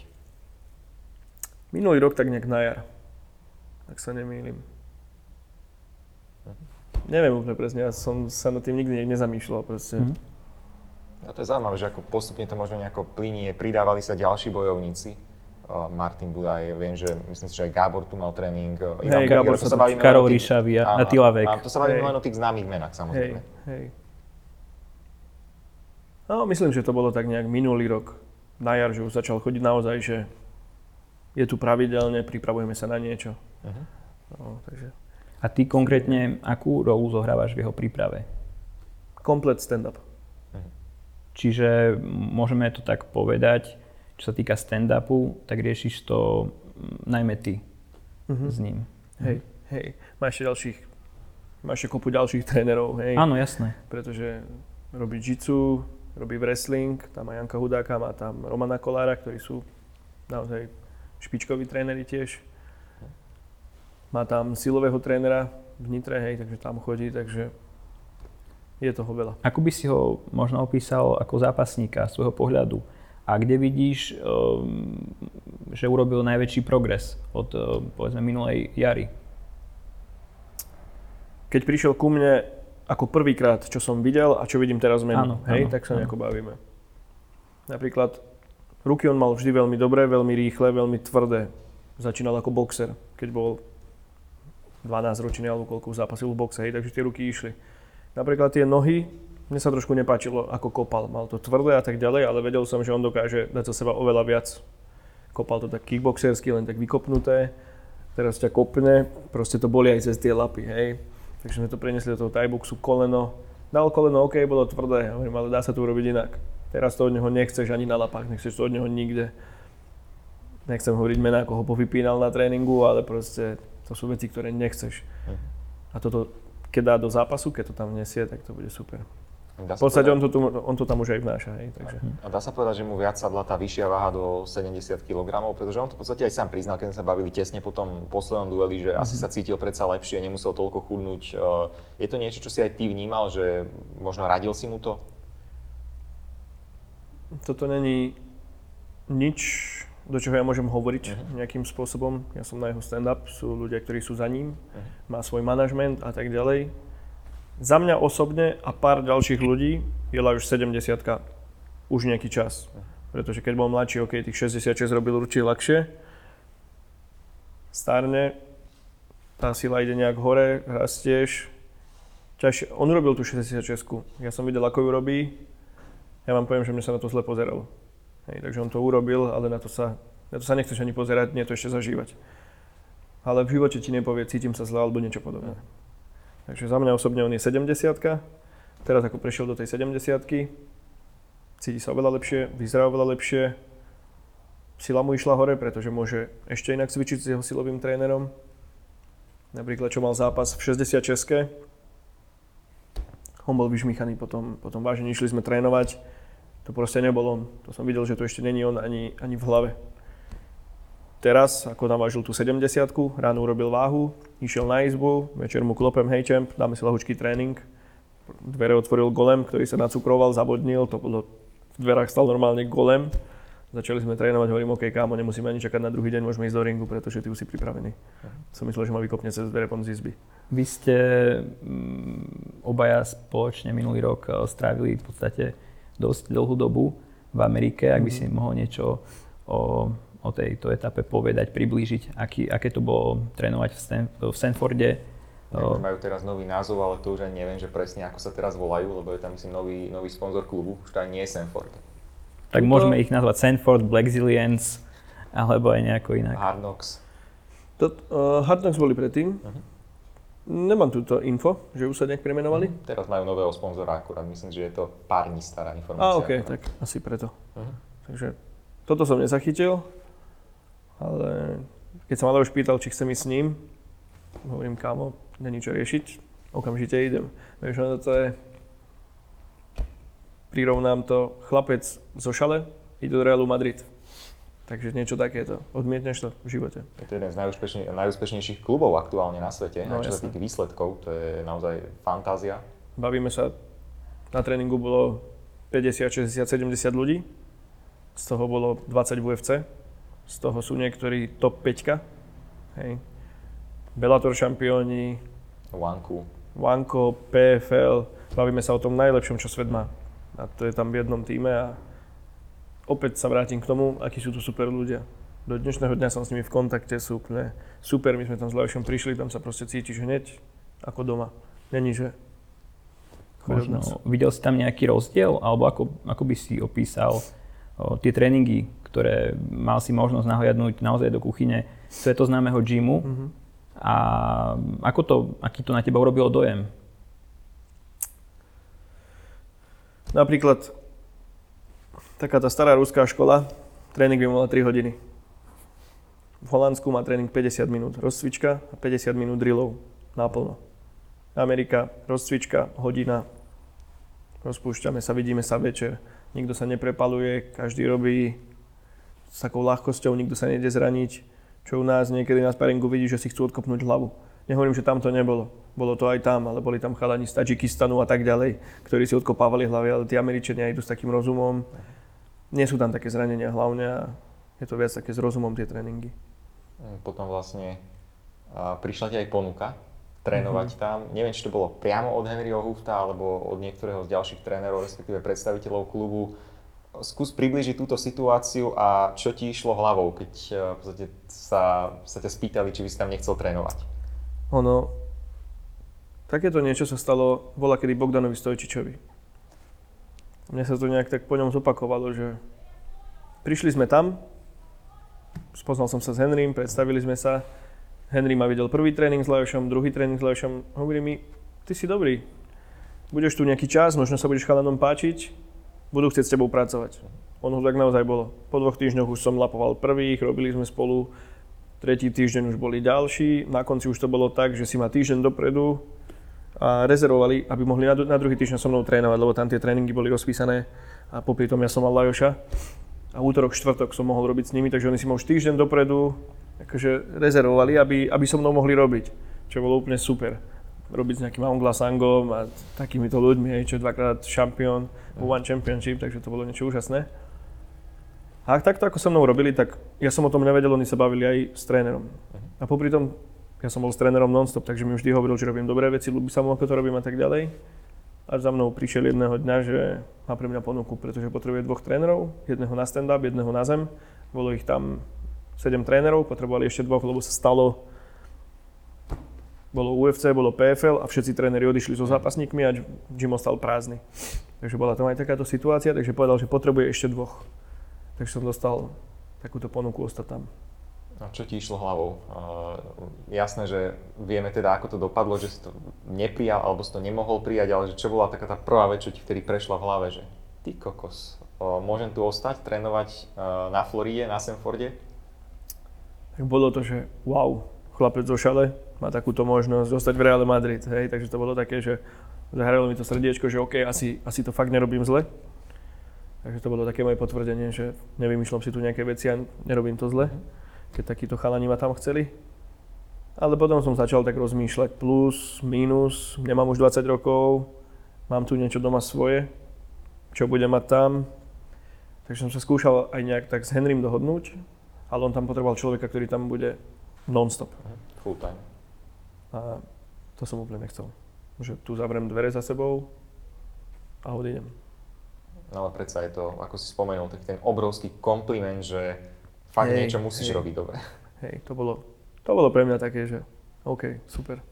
Minulý rok tak nejak na jar, ak sa nemýlim. Uh-huh. Neviem úplne presne, ja som sa nad tým nikdy nezamýšľal proste. Uh-huh. A to je zaujímavé, že ako postupne to možno nejako plynie, pridávali sa ďalší bojovníci. Uh, Martin Budaj, viem, že myslím si, že aj Gábor tu mal tréning. Hej, Gábor sa tu, Karol Ríšavia, Attila Veg. To sa bavíme len o tých známych menách, samozrejme. Hej, hej. No, myslím, že to bolo tak nejak minulý rok na jar, že už začal chodiť naozaj, že je tu pravidelne, pripravujeme sa na niečo. Uh-huh. No, takže. A ty konkrétne akú rolu zohrávaš v jeho príprave? Komplet stand-up. Uh-huh. Čiže môžeme to tak povedať, čo sa týka stand-upu, tak riešiš to najmä ty uh-huh. s ním. Hej, uh-huh. hej. Máš ešte ďalších, máš ešte kopu ďalších trénerov, hej. Áno, jasné. Pretože robí jitsu, robí wrestling, tam má Janka Hudáka, má tam Romana Kolára, ktorí sú naozaj špičkoví tréneri tiež. Má tam silového trénera v Nitre, hej, takže tam chodí, takže je toho veľa. Ako by si ho možno opísal ako zápasníka z svojho pohľadu? A kde vidíš, že urobil najväčší progres od, povedzme, minulej jary? Keď prišiel ku mne, ako prvýkrát, čo som videl a čo vidím teraz v menu, áno, hej, áno, tak sa nejako áno. bavíme. Napríklad, ruky on mal vždy veľmi dobré, veľmi rýchle, veľmi tvrdé. Začínal ako boxer, keď bol dvanásťročný alebo koľko zápasil v boxe, hej, takže tie ruky išli. Napríklad tie nohy, mne sa trošku nepáčilo, ako kopal. Mal to tvrdé a tak ďalej, ale vedel som, že on dokáže dať za seba oveľa viac. Kopal to tak kickboxersky, len tak vykopnuté. Teraz ťa kopne, proste to boli aj cez tie lapy, hej. Takže sme to preniesli do toho thaiboxu, koleno. Dal koleno, OK, bolo tvrdé, hovorím, ale dá sa to urobiť inak. Teraz to od neho nechceš ani na lapách, nechceš to od neho nikde. Nechcem hovoriť mená, ako ho povypínal na tréningu, ale proste to sú veci, ktoré nechceš. Uh-huh. A toto, keď dá do zápasu, keď to tam nesie, tak to bude super. V podstate on to, tu, on to tam už aj vnáša, hej, takže. A dá sa povedať, že mu viac sadla tá vyššia váha do sedemdesiat kilogramov, pretože on to v podstate aj sám priznal, keď sa bavili tesne po tom poslednom dueli, že asi sa cítil predsa lepšie, nemusel toľko chudnúť. Je to niečo, čo si aj ty vnímal, že možno radil si mu to? Toto není nič, do čoho ja môžem hovoriť uh-huh. nejakým spôsobom. Ja som na jeho stand-up, sú ľudia, ktorí sú za ním, uh-huh. má svoj manažment a tak ďalej. Za mňa osobne a pár ďalších ľudí je Lajoš sedemdesiatka už nejaký čas. Pretože keď bol mladší, ok, tých šesťdesiatšesť robil určite ľahšie. Starne, tá sila ide nejak hore, rastieš. Ťažšie. On robil tú šesťdesiatšesť. Ja som videl, ako ju robí. Ja vám poviem, že mne sa na to zle pozeral. Hej, takže on to urobil, ale na to sa, na to sa nechceš ani pozerať, nie to ešte zažívať. Ale v živote ti nepovie, cítim sa zle alebo niečo podobné. Takže za mňa osobne on je sedemdesiatka, teraz ako prešiel do tej sedemdesiatky, cíti sa oveľa lepšie, vyzerá oveľa lepšie, sila mu išla hore, pretože môže ešte inak cvičiť s jeho silovým trénerom. Napríklad, čo mal zápas v šesťdesiatšesť, on bol vyžmýchaný, potom, potom vážne išli sme trénovať, to proste nebol on, to som videl, že to ešte není on ani, ani v hlave. Teraz, ako navážil tú sedemdesiatku, ráno urobil váhu, išiel na izbu, večer mu klopem, hej čemp, dáme si ľahučký tréning. Dvere otvoril golem, ktorý sa nacukroval, zabodnil, to bolo, v dverách stal normálne golem. Začali sme trénovať, hovorím, OK, kámo, nemusíme ani čakať na druhý deň, môžeme ísť do ringu, pretože ty už si pripravený. Som myslel, že ma vykopne cez dvere pon z izby. Vy ste obaja spoločne minulý rok strávili v podstate dosť dlhú dobu v Amerike, ak by si mohol niečo o o tejto etape povedať, priblížiť, aký, aké to bolo trénovať v, Stan- v Sanforde. Neviem, majú teraz nový názov, ale to už ani neviem, že presne ako sa teraz volajú, lebo je tam myslím nový, nový sponzor klubu, už to ani nie je Sanford. Tak Tuto... môžeme ich nazvať Sanford, Black Zillions, alebo aj nejako inak. Hard Knocks. To, uh, Hard Knocks boli predtým. Uh-huh. Nemám túto info, že už sa nejak premenovali. Uh-huh. Teraz majú nového sponzora akurát, myslím, že je to pár dní stará informácia. A okej, okay, tak asi preto. Uh-huh. Takže toto som nezachytil. Ale keď sa ma už pýtal, či chcem ísť s ním, hovorím, kámo, není čo riešiť, okamžite idem. Vieš, ono to je, prirovnám to, chlapec zo Šale ide do Realu Madrid. Takže niečo takéto, odmietneš to v živote. Je to jeden z najúspešnej, najúspešnejších klubov aktuálne na svete, no, čo sa týka výsledkov, to je naozaj fantázia. Bavíme sa, na tréningu bolo päťdesiat, šesťdesiat, sedemdesiat ľudí, z toho bolo dvadsať v U F C. Z toho sú niektorí top päťka, hej, Bellator šampióni, Wanko, Wanko, P F L, bavíme sa o tom najlepšom, čo svet má. A to je tam v jednom tíme a opäť sa vrátim k tomu, akí sú tu super ľudia. Do dnešného dňa som s nimi v kontakte, sú úplne super, my sme tam s Lajošom prišli, tam sa proste cítiš hneď ako doma. Není, že? Možno, videl si tam nejaký rozdiel, alebo ako, ako by si opísal o, tie tréningy, ktoré mal si možnosť nahliadnúť naozaj do kuchyne svetoznámeho gymu. Mm-hmm. A ako to, aký to na teba urobilo dojem? Napríklad taká tá stará ruská škola, tréning by mala tri hodiny. V Holandsku má tréning päťdesiat minút rozcvička a päťdesiat minút drillov naplno. Amerika, rozcvička, hodina, rozpúšťame sa, vidíme sa večer, nikto sa neprepaluje, každý robí s takou ľahkosťou, nikto sa nejde zraniť, čo u nás niekedy na sparingu vidí, že si chcú odkopnúť hlavu. Nehovorím, že tam to nebolo. Bolo to aj tam, ale boli tam chalani z Tadžikistanu a tak ďalej, ktorí si odkopávali hlavy, ale tí Američania idú s takým rozumom. Nie sú tam také zranenia hlavne a je to viac také s rozumom tie tréningy. Potom vlastne prišla ti aj ponuka trénovať mm-hmm. tam. Neviem, či to bolo priamo od Henryho Hoofta alebo od niektorého z ďalších trénerov, respektíve predstaviteľov klubu. Skús priblížiť túto situáciu a čo ti išlo hlavou, keď sa, sa ťa spýtali, či by si tam nechcel trénovať? Ono, takéto niečo sa stalo voľakedy Bogdanovi Stojčičovi. Mne sa to nejak tak po ňom zopakovalo, že prišli sme tam, spoznal som sa s Henrym, predstavili sme sa. Henry ma videl prvý tréning s Lajošom, druhý tréning s Lajošom. Hovorí mi, ty si dobrý, budeš tu nejaký čas, možno sa budeš chalanom páčiť. Budú chcieť s tebou pracovať. Ono tak naozaj bolo. Po dvoch týždňoch už som lapoval prvých, robili sme spolu, tretí týždeň už boli ďalší, na konci už to bolo tak, že si ma týždeň dopredu a rezervovali, aby mohli na, na druhý týždeň so mnou trénovať, lebo tam tie tréningy boli rozpísané a popri tom ja som mal Lajoša. A útorok, štvrtok som mohol robiť s nimi, takže oni si ma už týždeň dopredu akože rezervovali, aby, aby so mnou mohli robiť, čo bolo úplne super. Robiť s nejakým Angla Sangom a takýmito ľuďmi, čo dvakrát šampión, One Championship, takže to bolo niečo úžasné. A takto ako so mnou robili, tak ja som o tom nevedel, oni sa bavili aj s trénerom. A popri tom, ja som bol s trénerom non-stop, takže mi vždy hovoril, že robím dobré veci, ľúbi sa mu, ako to robím a tak ďalej. Až za mnou prišiel jedného dňa, že má pre mňa ponuku, pretože potrebuje dvoch trénerov, jedného na stand-up, jedného na zem. Bolo ich tam sedem trénerov, potrebovali ešte dvoch, lebo sa stalo. Bolo U F C, bolo P F L a všetci tréneri odišli so zápasníkmi a gym ostal prázdny. Takže bola tam aj takáto situácia, takže povedal, že potrebuje ešte dvoch. Takže som dostal takúto ponuku ostať tam. A čo ti išlo hlavou? Uh, jasné, že vieme teda, ako to dopadlo, že si to neprijal, alebo si to nemohol prijať, ale že čo bola taká tá prvá vec, čo ti vtedy prešla v hlave, že ty kokos, uh, môžem tu ostať, trénovať uh, na Floride, na Sanforde? Tak bolo to, že wow, chlapec zo Šale má takúto možnosť dostať v Real Madrid, hej, takže to bolo také, že zahralo mi to srdiečko, že okej, okay, asi, asi to fakt nerobím zle. Takže to bolo také moje potvrdenie, že nevymýšľam si tu nejaké veci a nerobím to zle. Keď takíto chalani ma tam chceli. Ale potom som začal tak rozmýšľať plus, mínus, nemám už dvadsať rokov, mám tu niečo doma svoje, čo budem mať tam. Takže som sa skúšal aj nejak tak s Henrym dohodnúť, ale on tam potreboval človeka, ktorý tam bude non-stop. Full time. A to som úplne nechcel. Že tu zavriem dvere za sebou a odídem. No ale predsa je to, ako si spomenul, tak ten obrovský kompliment, že fakt hej, niečo musíš hej. robiť dobre. Hej, to bolo, to bolo pre mňa také, že OK, super.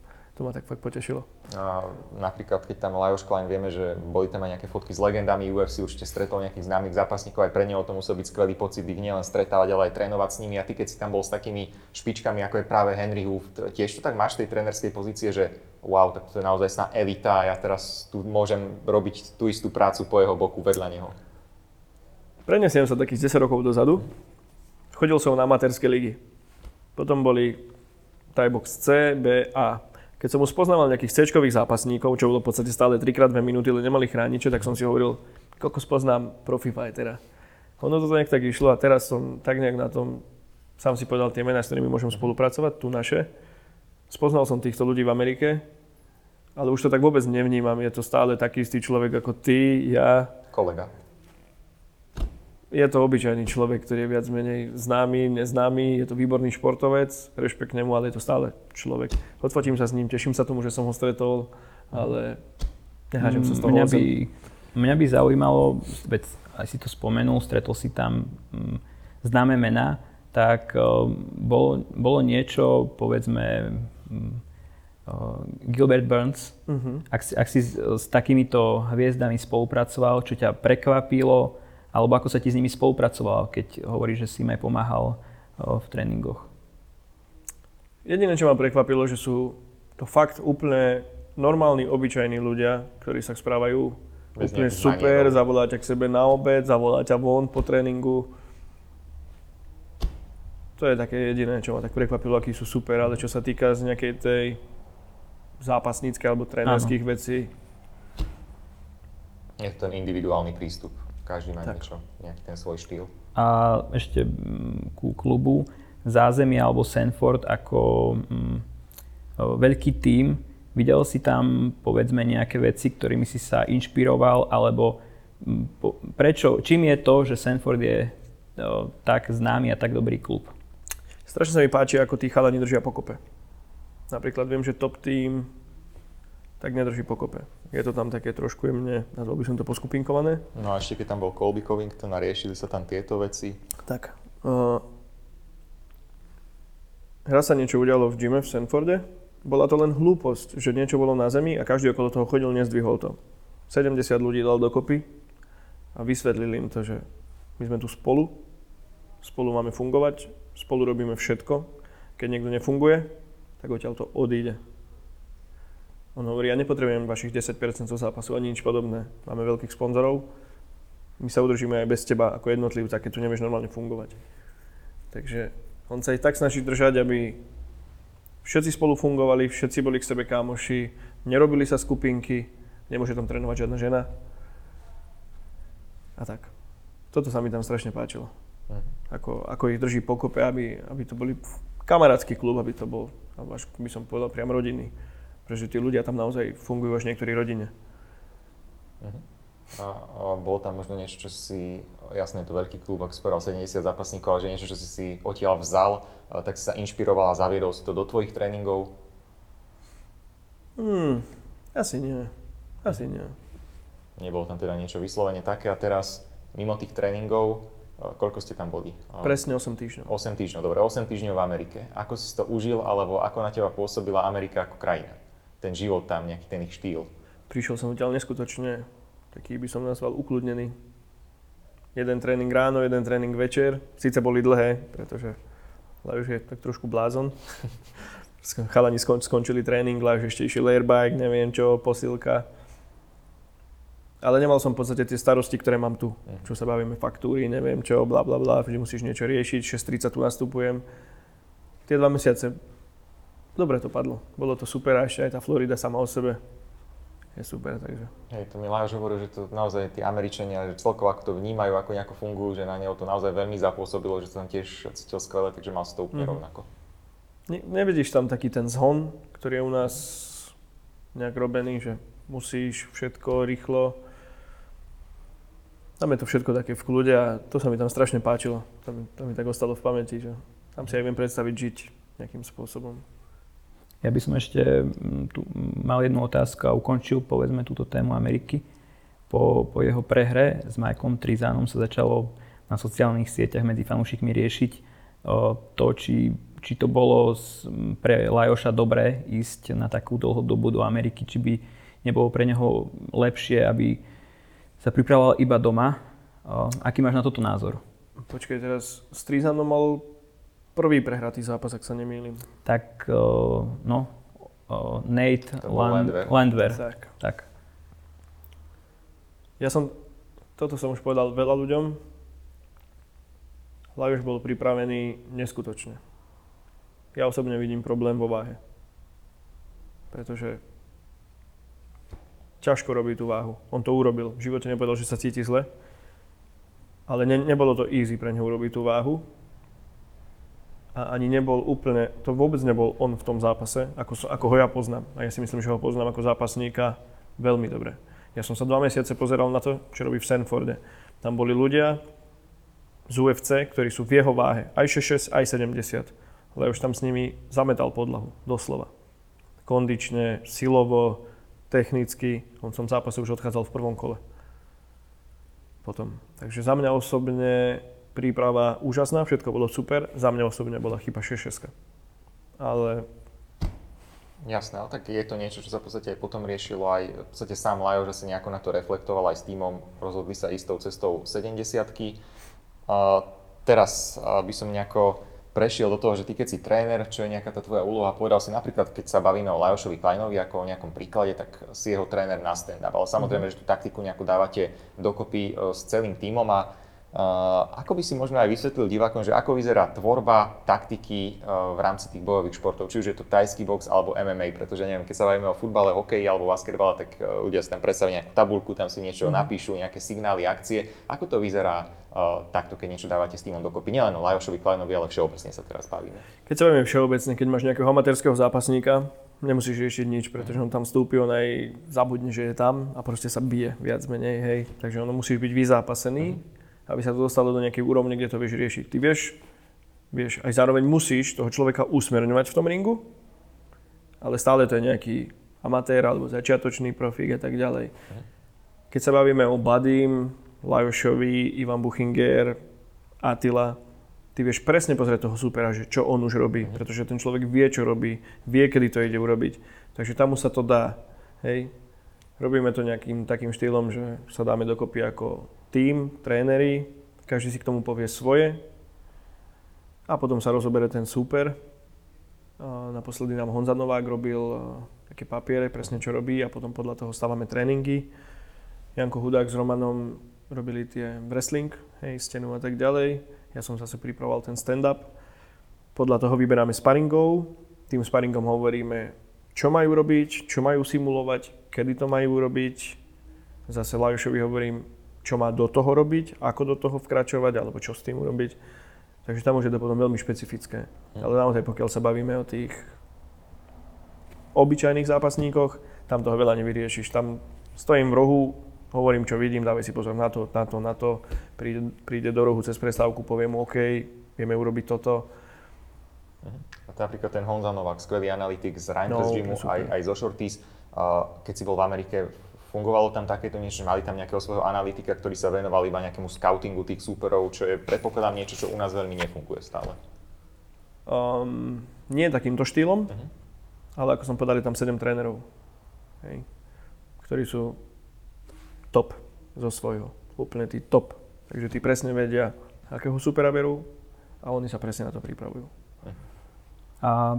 To ma tak fakt potešilo. A napríklad, keď tam Lajoš Klein, vieme, že boli tam aj nejaké fotky s legendami U F C, určite stretol nejakých známych zápasníkov, aj pre neho to musel byť skvelý pocit, ich nielen stretávať, ale aj trénovať s nimi. A ty, keď si tam bol s takými špičkami, ako je práve Henry Hoof, tiež to tak máš v tej trénerskej pozície, že wow, tak to je naozaj sná elita a ja teraz tu môžem robiť tú istú prácu po jeho boku vedľa neho. Prenesiem sa takých desať rokov dozadu. Chodil som na amatérske ligy. Potom boli Thaibox C, B, A. Keď som už poznával nejakých C-čkových zápasníkov, čo bolo v podstate stále tri krát dve minúty, ale nemali chrániče, tak som si hovoril, koľko spoznám profi fightera. Ono to nejak tak išlo a teraz som tak nejak na tom, sám si povedal tie mená, s ktorými môžem spolupracovať, tu naše. Spoznal som týchto ľudí v Amerike, ale už to tak vôbec nevnímam, je to stále taký istý človek ako ty, ja. Kolega. Je to obyčajný človek, ktorý je viac menej známy, neznámy, je to výborný športovec, rešpekt nemu, ale je to stále človek. Odfotím sa s ním, teším sa tomu, že som ho stretol, ale nehážem sa z toho. Mňa by, mňa by zaujímalo, veď aj si to spomenul, stretol si tam m, známe mená, tak m, bolo, bolo niečo, povedzme, m, Gilbert Burns, uh-huh. ak, ak si s, s takýmito hviezdami spolupracoval, čo ťa prekvapilo, alebo ako sa ti s nimi spolupracoval, keď hovoríš, že si im aj pomáhal v tréningoch? Jediné, čo ma prekvapilo, že sú to fakt úplne normálni, obyčajní ľudia, ktorí sa správajú bez úplne super, zavolá ťa k sebe na obed, zavolá ťa von po tréningu. To je také jediné, čo ma tak prekvapilo, akí sú super, ale čo sa týka z nejakej tej zápasníckej alebo trénerských vecí. Je to ten individuálny prístup. Každý má tak. Niečo, nejak ten svoj štýl. A ešte ku klubu Zázemie alebo Sanford ako mm, veľký tím. Videl si tam povedzme nejaké veci, ktorými si sa inšpiroval, alebo mm, po, prečo, čím je to, že Sanford je o, tak známy a tak dobrý klub? Strašne sa mi páči, ako tí chalani držia pokope. Napríklad viem, že top tím tak nedrží pokope. Je to tam také trošku jemne, nazval by som to poskupinkované. No a ešte keď tam bol Colby Covington a riešili sa tam tieto veci. Tak. Uh, raz sa niečo udialo v gyme v Sanforde. Bola to len hlúposť, že niečo bolo na zemi a každý okolo toho chodil, nezdvihol to. sedemdesiat ľudí dal dokopy a vysvetlili im to, že my sme tu spolu, spolu máme fungovať, spolu robíme všetko. Keď niekto nefunguje, tak odtiaľ to odíde. On hovorí, ja nepotrebujem vašich desať percent zápasu ani nič podobné. Máme veľkých sponzorov. My sa udržíme aj bez teba ako jednotlivca, keď tu nevieš normálne fungovať. Takže on sa aj tak snaží držať, aby všetci spolu fungovali, všetci boli k sebe kámoši, nerobili sa skupinky, nemôže tam trénovať žiadna žena. A tak. Toto sa mi tam strašne páčilo. Ako, ako ich drží pokope, aby, aby to boli kamarátsky klub, aby to bol, až by som povedal, priam rodinný. Pretože tí ľudia tam naozaj fungujú až niektorí rodine. A, a bolo tam možno niečo, čo si, jasné, to veľký klub, ak sporal sedemdesiat zápasníkov, ale že niečo, čo si si odtiaľ vzal, tak si sa inšpiroval a zaviedol si to do tvojich tréningov? Hmm, asi nie. Asi nie. Nebolo tam teda niečo vyslovene také a teraz, mimo tých tréningov, koľko ste tam boli? Presne osem týždňov. osem týždňov, dobre, osem týždňov v Amerike. Ako si to užil, alebo ako na teba pôsobila Amerika ako krajina? Ten život tam, nejaký ten ich štýl? Prišiel som odtiaľ neskutočne, taký by som nazval ukludnený. Jeden tréning ráno, jeden tréning večer. Sice boli dlhé, pretože Lajoš je tak trošku blázon. Chalani skon- skončili tréning, Lajoš ešte išiel airbike, neviem čo, posilka. Ale nemal som v podstate tie starosti, ktoré mám tu. Čo sa bavíme, faktúry, neviem čo, bla bla bla, že musíš niečo riešiť, šesť tridsať tu nastupujem. Tie dva mesiace, dobre to padlo. Bolo to super a ešte aj tá Florida sama o sebe je super, takže. Hej, to mi Lajoš hovoril, že to naozaj tí Američania, že celkovo ako to vnímajú, ako nejako fungujú, že na neho to naozaj veľmi zapôsobilo, že to tam tiež cítil skvelé, takže mal si to úplne mm. rovnako. Ne- nevidíš tam taký ten zhon, ktorý je u nás nejak robený, že musíš všetko rýchlo. Tam je to všetko také v kľude a to sa mi tam strašne páčilo. To mi, to mi tak ostalo v pamäti, že tam si aj viem predstaviť žiť nejakým spôsobom. Ja by som ešte tu mal jednu otázku a ukončil, povedzme, túto tému Ameriky. Po, po jeho prehre s Michaelom Trizanom sa začalo na sociálnych sieťach medzi fanúšikmi riešiť to, či, či to bolo pre Lajoša dobré ísť na takú dlhú dobu do Ameriky, či by nebolo pre neho lepšie, aby sa pripravoval iba doma. Aký máš na toto názor? Počkaj, teraz s Trizanom mal prvý prehratý zápas, ak sa nemýlim. Tak, no, Nate Land- Landwehr. Landwehr. Tak. tak. Ja som, toto som už povedal veľa ľuďom. Lajoš bol pripravený neskutočne. Ja osobne vidím problém vo váhe. Pretože ťažko robí tú váhu. On to urobil. V živote nepovedal, že sa cíti zle. Ale ne, nebolo to easy pre neho urobiť tú váhu. A ani nebol úplne, to vôbec nebol on v tom zápase, ako, ako ho ja poznám. A ja si myslím, že ho poznám ako zápasníka veľmi dobre. Ja som sa dva mesiace pozeral na to, čo robí v Sanforde. Tam boli ľudia z U F C, ktorí sú v jeho váhe. Aj šesťdesiatšesť, aj sedemdesiat. Ale už tam s nimi zametal podlahu. Doslova. Kondične, silovo, technicky, on som zápase už odchádzal v prvom kole. Potom. Takže za mňa osobne príprava úžasná, všetko bolo super, za mňa osobne bola chyba šesť šesť. Ale... Jasné, ale tak je to niečo, čo sa v podstate aj potom riešilo, aj v podstate sám Lajoš asi nejako na to reflektoval, aj s tímom rozhodli sa istou cestou sedemdesiatky. Uh, teraz uh, by som nejako prešiel do toho, že ty keď si tréner, čo je nejaká tá tvoja úloha, povedal si napríklad, keď sa bavíme o Lajošovi Kleinovi ako o nejakom príklade, tak si jeho tréner na stand-up, ale samozrejme, mm-hmm. že tú taktiku nejakú dávate dokopy s celým tímom a uh, ako by si možno aj vysvetlil divákom, že ako vyzerá tvorba taktiky uh, v rámci tých bojových športov, či už je to thajský box alebo em em á, pretože neviem, keď sa bavíme o futbale, hokeji alebo basketbale, tak uh, ľudia si tam predstavia nejakú tabuľku, tam si niečo mm-hmm. napíšu, nejaké signály, akcie, ako to vyzerá takto, keď niečo dávate s týmom dokopy. Nielen o Lajošovi Kleinovi, ale všeobecne sa teraz bavíme. Keď sa bavíme všeobecne, keď máš nejakého amatérskeho zápasníka, nemusíš riešiť nič, pretože on tam vstúpi, on aj zabudne, že je tam a proste sa bije viac menej, hej. Takže ono musíš byť vyzápasený, uh-huh. aby sa to dostalo do nejakej úrovne, kde to vieš riešiť. Ty vieš, vieš, aj zároveň musíš toho človeka usmerňovať v tom ringu, ale stále to je nejaký amatér alebo začiatočný profík a tak ďalej. Uh-huh. Keď sa bavíme o Buddym, Lajošovi, Ivan Buchinger, Attila, ty vieš presne pozrieť toho supera, že čo on už robí, pretože ten človek vie, čo robí, vie, kedy to ide urobiť, takže tam sa to dá, hej. Robíme to nejakým takým štýlom, že sa dáme dokopy ako tím, tréneri, každý si k tomu povie svoje a potom sa rozoberie ten super. Naposledy nám Honza Novák robil také papiere, presne čo robí a potom podľa toho stávame tréningy. Janko Hudák s Romanom robili tie wrestling, hej, stenu a tak ďalej. Ja som zase pripravoval ten stand-up. Podľa toho vyberáme sparingov. Tým sparingom hovoríme, čo majú robiť, čo majú simulovať, kedy to majú robiť. Zase Lajošovi hovorím, čo má do toho robiť, ako do toho vkračovať, alebo čo s tým urobiť. Takže tam už je to potom veľmi špecifické. Ale naozaj, pokiaľ sa bavíme o tých obyčajných zápasníkoch, tam toho veľa nevyriešiš. Tam stojím v rohu, hovorím, čo vidím, dávaj si pozor na to, na to, na to. Príde, príde do rohu cez prestávku, poviem mu, OK, vieme urobiť toto. A to napríklad ten Honza Novák, skvelý analytik z Reinpress no, Gymu, aj, aj zo Shorties. Keď si bol v Amerike, fungovalo tam takéto niečo, že mali tam nejakého svojho analytika, ktorý sa venoval iba nejakému scoutingu tých súperov, čo je, predpokladám, niečo, čo u nás veľmi nefunguje stále? Um, nie takýmto štýlom, uh-huh. ale ako som povedal, je tam sedem trénerov, hej, ktorí sú top zo svojho, úplne tí top. Takže tí presne vedia, akého súpera berú a oni sa presne na to pripravujú. Uh-huh. A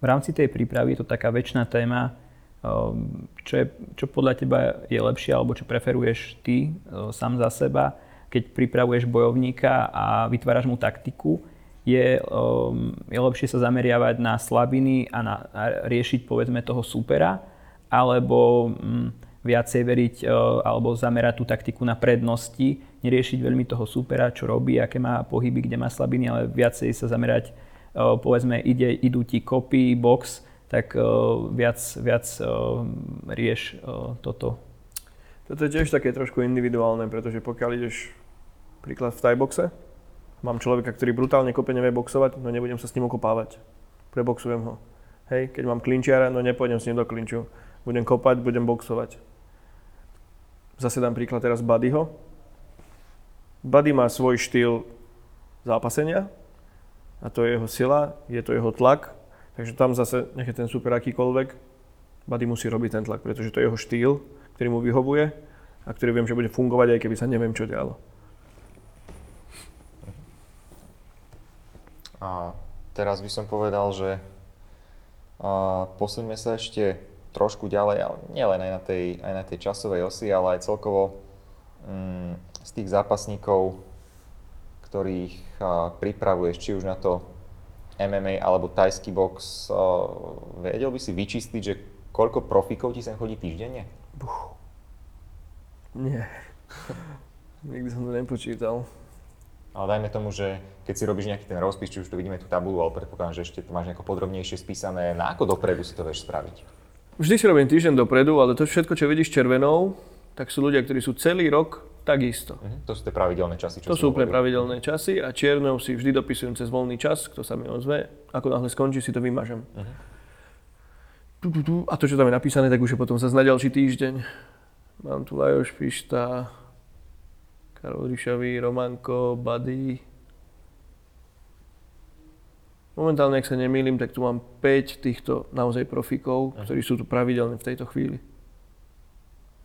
v rámci tej prípravy je to taká väčšiná téma, Čo, je, čo podľa teba je lepšie, alebo čo preferuješ ty sám za seba, keď pripravuješ bojovníka a vytváraš mu taktiku, je, je lepšie sa zameriavať na slabiny a, na, a riešiť povedzme toho supera, alebo m, viacej veriť, alebo zamerať tú taktiku na prednosti, neriešiť veľmi toho supera, čo robí, aké má pohyby, kde má slabiny, ale viacej sa zamerať, povedzme ide, idú ti kopy, box, tak uh, viac, viac uh, rieš uh, toto. Toto je tiež také trošku individuálne, pretože pokiaľ ideš príklad v thai-boxe, mám človeka, ktorý brutálne kope, nevie boxovať, no nebudem sa s ním okopávať. Preboxujem ho. Hej, keď mám klinčiara, no nepôjdem s ním do klinču. Budem kopať, budem boxovať. Zase dám príklad teraz Buddyho. Buddy má svoj štýl zápasenia a to je jeho sila, je to jeho tlak. Takže tam zase, nech je ten super akýkoľvek, Buddy musí robiť ten tlak, pretože to je jeho štýl, ktorý mu vyhovuje a ktorý viem, že bude fungovať, aj keby sa neviem, čo dialo. A teraz by som povedal, že a, posuňme sa ešte trošku ďalej, ale nielen aj na tej, aj na tej časovej osi, ale aj celkovo m, z tých zápasníkov, ktorých a, pripravuješ, či už na to em em á alebo tajský box, uh, vedel by si vyčistiť, že koľko profikov ti sem chodí týždenne? Buch. Nie. Nikdy som to nepočítal. Ale dajme tomu, že keď si robíš nejaký ten rozpis, či už tu vidíme tú tabuľu, ale predpokladám, že ešte to máš nejako podrobnejšie spísané. Na ako dopredu si to vieš spraviť? Vždy si robím týždeň dopredu, ale to všetko, čo vidíš červenou, tak sú ľudia, ktorí sú celý rok takisto. Uh-huh. To sú tie pravidelné časy, čo To sú úplne pravidelné časy a čiernou si vždy dopisujem cez voľný čas, kto sa mi ozve. Ako náhle skončí, si to vymažem. Uh-huh. Tu, tu, tu. A to, čo tam je napísané, tak už je potom zase na ďalší týždeň. Mám tu Lajoš, Pišta, Karol Ríšavý, Romanko, Buddy. Momentálne, ak sa nemýlim, tak tu mám päť týchto naozaj profikov, uh-huh. ktorí sú tu pravidelní v tejto chvíli.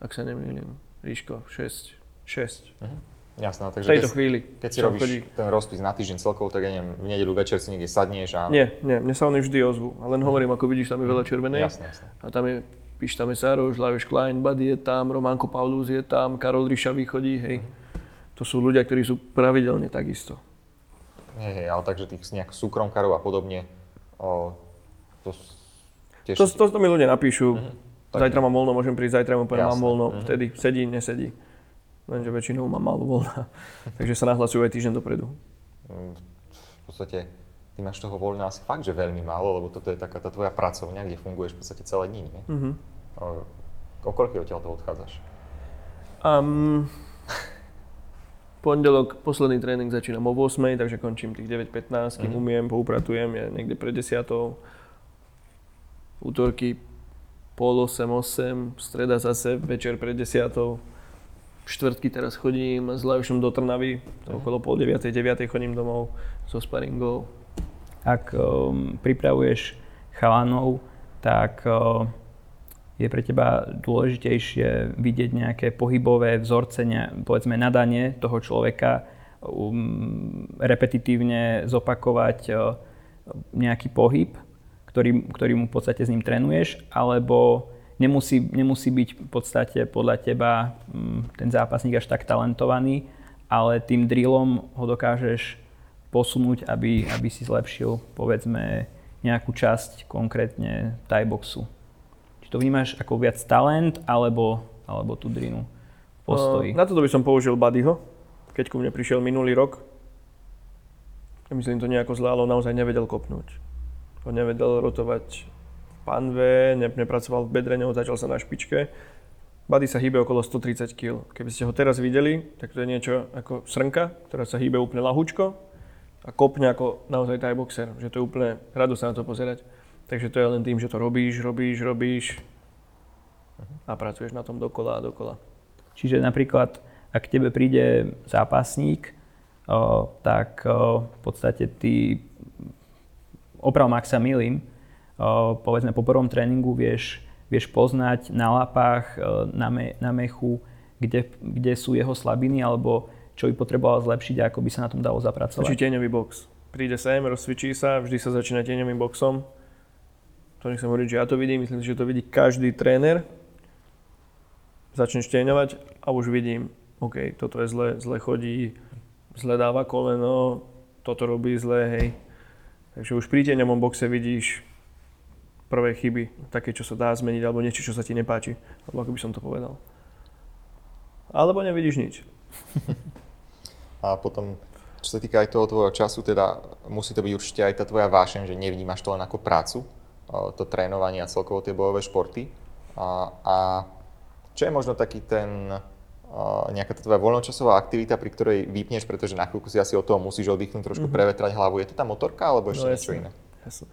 Ak sa nemýlim. Ríško, šesť. šesť. Uh-huh. Jasná, takže v tejto keď, chvíli. Keď si robíš chodí. ten rozpis na týždeň celkovo, tak ja neviem, v nedeľu večer si niekde sadneš a... Nie, nie, mne sa oni vždy ozvú. A len hovorím, ako vidíš, tam je veľa červenej. Jasné, jasné. A tam je Pišta Mesároš, Lajoš Klein, Buddy je tam, Románko Paulus je tam, Karol Ríša vychodí, hej. Uh-huh. To sú ľudia, ktorí sú pravidelne takisto. Hej, hej, ale takže tých nejak súkromkarov a podobne, o, to tiež... To, to, to mi ľudia napíšu. Uh-huh. Zajtra mám voľno, môžem prísť, zajtra mu poviem, mám voľno, uh-huh. vtedy sedí, nesedí. Lenže väčšinou mám málo voľna, takže sa nahlasujú aj týždeň dopredu. V podstate, ty máš toho voľna asi fakt, že veľmi málo, lebo toto je taká tá tvoja pracovňa, kde funguješ v podstate celé dni, nie? Mm-hmm. O koľko odtiaľ to odchádzaš? Um, pondelok, posledný tréning začínam o ôsmej, takže končím tých deväť pätnásť, kým mm-hmm. umiem, poupratujem, je niekde pred desiatou. Útorky pol osem osem, streda zase večer pred desiatou. V štvrtky teraz chodím s Lajošom do Trnavy, uh-huh. okolo pol deviatej, deviatej chodím domov so sparingov. Ak um, pripravuješ chalanov, tak um, je pre teba dôležitejšie vidieť nejaké pohybové vzorce, ne, povedzme nadanie toho človeka, um, repetitívne zopakovať um, nejaký pohyb, ktorý, ktorý mu v podstate s ním trénuješ, alebo Nemusí, nemusí byť v podstate podľa teba ten zápasník až tak talentovaný, ale tým drillom ho dokážeš posunúť, aby, aby si zlepšil povedzme nejakú časť konkrétne thai boxu. Či to vnímaš ako viac talent, alebo, alebo tú drinu postoji? Uh, na toto by som použil Buddyho, keď ku mne prišiel minulý rok. Myslím to nejako zle, ale on naozaj nevedel kopnúť. On nevedel rotovať v panve, nepracoval v bedre, neho začal sa na špičke. Buddy sa hýbe okolo sto tridsať kilogramov. Keby ste ho teraz videli, tak to je niečo ako srnka, ktorá sa hýbe úplne lahučko a kopne ako naozaj thai boxer, že to je úplne, rado sa na to pozerať. Takže to je len tým, že to robíš, robíš, robíš a pracuješ na tom dokola a dokola. Čiže napríklad, ak tebe príde zápasník, o, tak o, v podstate ty, opravom ak sa milím, o, povedzme po prvom tréningu vieš Vieš poznať na lapách, na, me, na mechu, kde, kde sú jeho slabiny, alebo čo by potreboval zlepšiť a ako by sa na tom dalo zapracovať. Stačí tieňový box. Príde sem, rozcvičí sa, vždy sa začína tieňovým boxom. To nechcem hovoriť, že ja to vidím, myslím si, že to vidí každý tréner. Začneš tieňovať a už vidím, OK, toto je zle, zle chodí, zle dáva koleno, toto robí zle, hej. Takže už pri tieňovom boxe vidíš prvé chyby, také, čo sa dá zmeniť, alebo niečo, čo sa ti nepáči, alebo ako by som to povedal. Alebo nevidíš nič. A potom, čo sa týka aj toho tvojho času, teda musí to byť určite aj tá tvoja vášeň, že nevnímaš to len ako prácu, to trénovanie a celkovo tie bojové športy. A, a čo je možno taký ten, nejaká tá tvoja voľnočasová aktivita, pri ktorej vypneš, pretože na chvíľku si asi od toho musíš oddychnúť, trošku mm-hmm. prevetrať hlavu. Je to tá motorka, alebo ešte no, niečo jasne, iné? Jasne.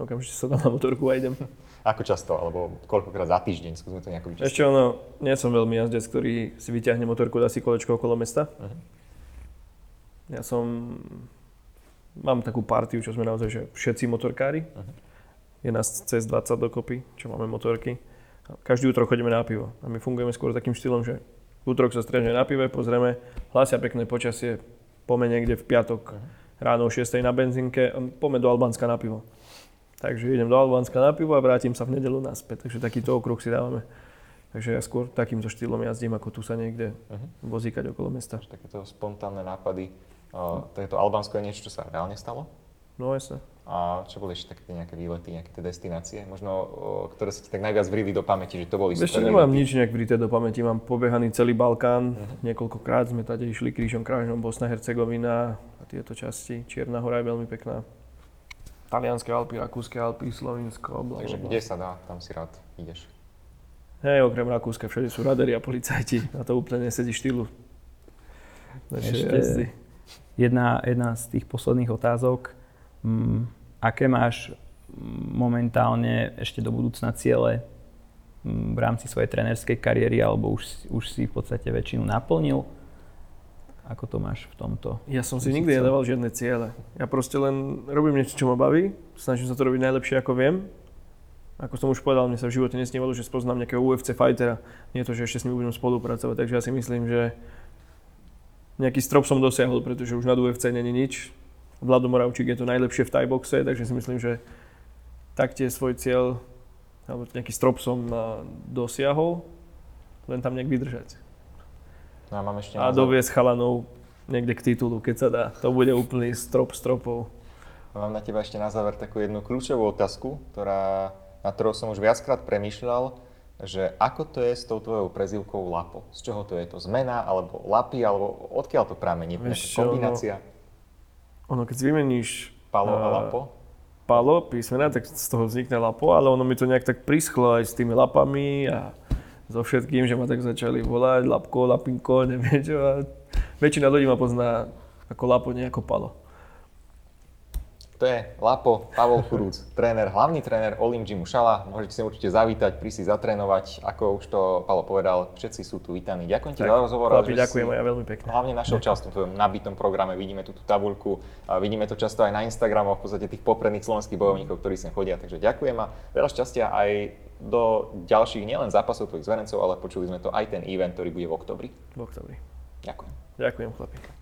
Okamžite sa tam na motorku a idem. Ako často? Alebo koľkokrát za týždeň? Skúsme to nejako vyčastiť. Ešte ono, nie som veľmi jazdec, ktorý si vyťahne motorku, dá si kolečko okolo mesta. Uh-huh. Ja som... Mám takú partiu, čo sme naozaj, že všetci motorkári. Uh-huh. Je nás cez dvadsať dokopy, čo máme motorky. Každý útorok chodíme na pivo. A my fungujeme skôr takým štýlom, že útorok sa stretneme na pive, pozrieme, hlásia pekné počasie, pome niekde v piatok uh-huh. ráno o šiestej na benzínke, pome do Albánska na pivo. Takže idem do Albánska na pivo a vrátim sa v nedeľu naspäť. Takže takýto okruh si dávame. Takže ja skôr takýmto štýlom jazdím, ako tu sa niekde uh-huh. vozíkať okolo mesta. Takéto spontánne nápady. Uh, takéto Albánsko je niečo, čo sa reálne stalo? No jasne. A čo boli ešte také nejaké výlety, nejaké tie destinácie? Možno, uh, ktoré sa ti tak najviac vrili do pamäti, že to boli super výlety? Ešte nemám nič nejak vrité do pamäti. Mám pobehaný celý Balkán. Uh-huh. Niekoľkokrát sme tady išli krížom krážom, Bosna, Hercegovina a tieto časti. Čierna hora je veľmi pekná. Talianské Alpy, Rakúske Alpy, Slovinsko, blablabla. Takže kde sa dá, tam si rád ideš. Hej, okrem Rakúska, všade sú radari a policajti. Na to úplne nesedí štýlu. Ešte jedna, jedna z tých posledných otázok. Aké máš momentálne ešte do budúcna ciele v rámci svojej trénerskej kariéry, alebo už, už si v podstate väčšinu naplnil? Ako to máš v tomto? Ja som si nikdy nedával žiadne ciele. Ja proste len robím niečo, čo ma baví. Snažím sa to robiť najlepšie, ako viem. Ako som už povedal, mne sa v živote nesnívalo, že spoznám nejakého U F C fightera. Nie to, že ešte s ním budem spolupracovať. Takže ja si myslím, že nejaký strop som dosiahol, pretože už nad U F C není nič. Vlado Moravčík je to najlepšie v thai boxe, takže si myslím, že taktie svoj cieľ, alebo nejaký strop som dosiahol. Len tam nejak vydržať. No a mám ešte a doviesť chalanov niekde k titulu, keď sa dá. To bude úplný strop stropov. Mám na teba ešte na záver takú jednu kľúčovú otázku, ktorá, na ktorou som už viackrát premýšľal, že ako to je s tou tvojou prezývkou Lapo? Z čoho to je? To zmena, alebo Lapy, alebo odkiaľ to pramení? Kombinácia? Ono, ono, keď vymeníš Palo a Lapo, Palo písmená, tak z toho vznikne Lapo, ale ono mi to nejak tak prischlo aj s tými lapami a so všetkým, že ma tak začali volať Lapko, Lapinko, neviem čo. A väčšina ľudí ma pozná ako Lapo, nie ako Palo. To je Lapo, Pavol Kuruc, tréner, hlavný tréner All-in Gymu Šala. Môžete si určite zavítať, prísť zatrénovať, ako už to Palo povedal, všetci sú tu vítaní. Ďakujem ti za rozhovor. Chlapi, ďakujem aj ja veľmi pekne. Hlavne našiel čas v tvojom nabitom programe, vidíme tu tú tabuľku, vidíme to často aj na Instagramoch, v podstate tých popredných slovenských bojovníkov, ktorí sem chodia, takže ďakujem a veľa šťastia aj do ďalších nielen zápasov tvojich zverencov, ale počuli sme to aj ten event, ktorý bude v októbri. V októbri. Ďakujem. Ďakujem, chlapi.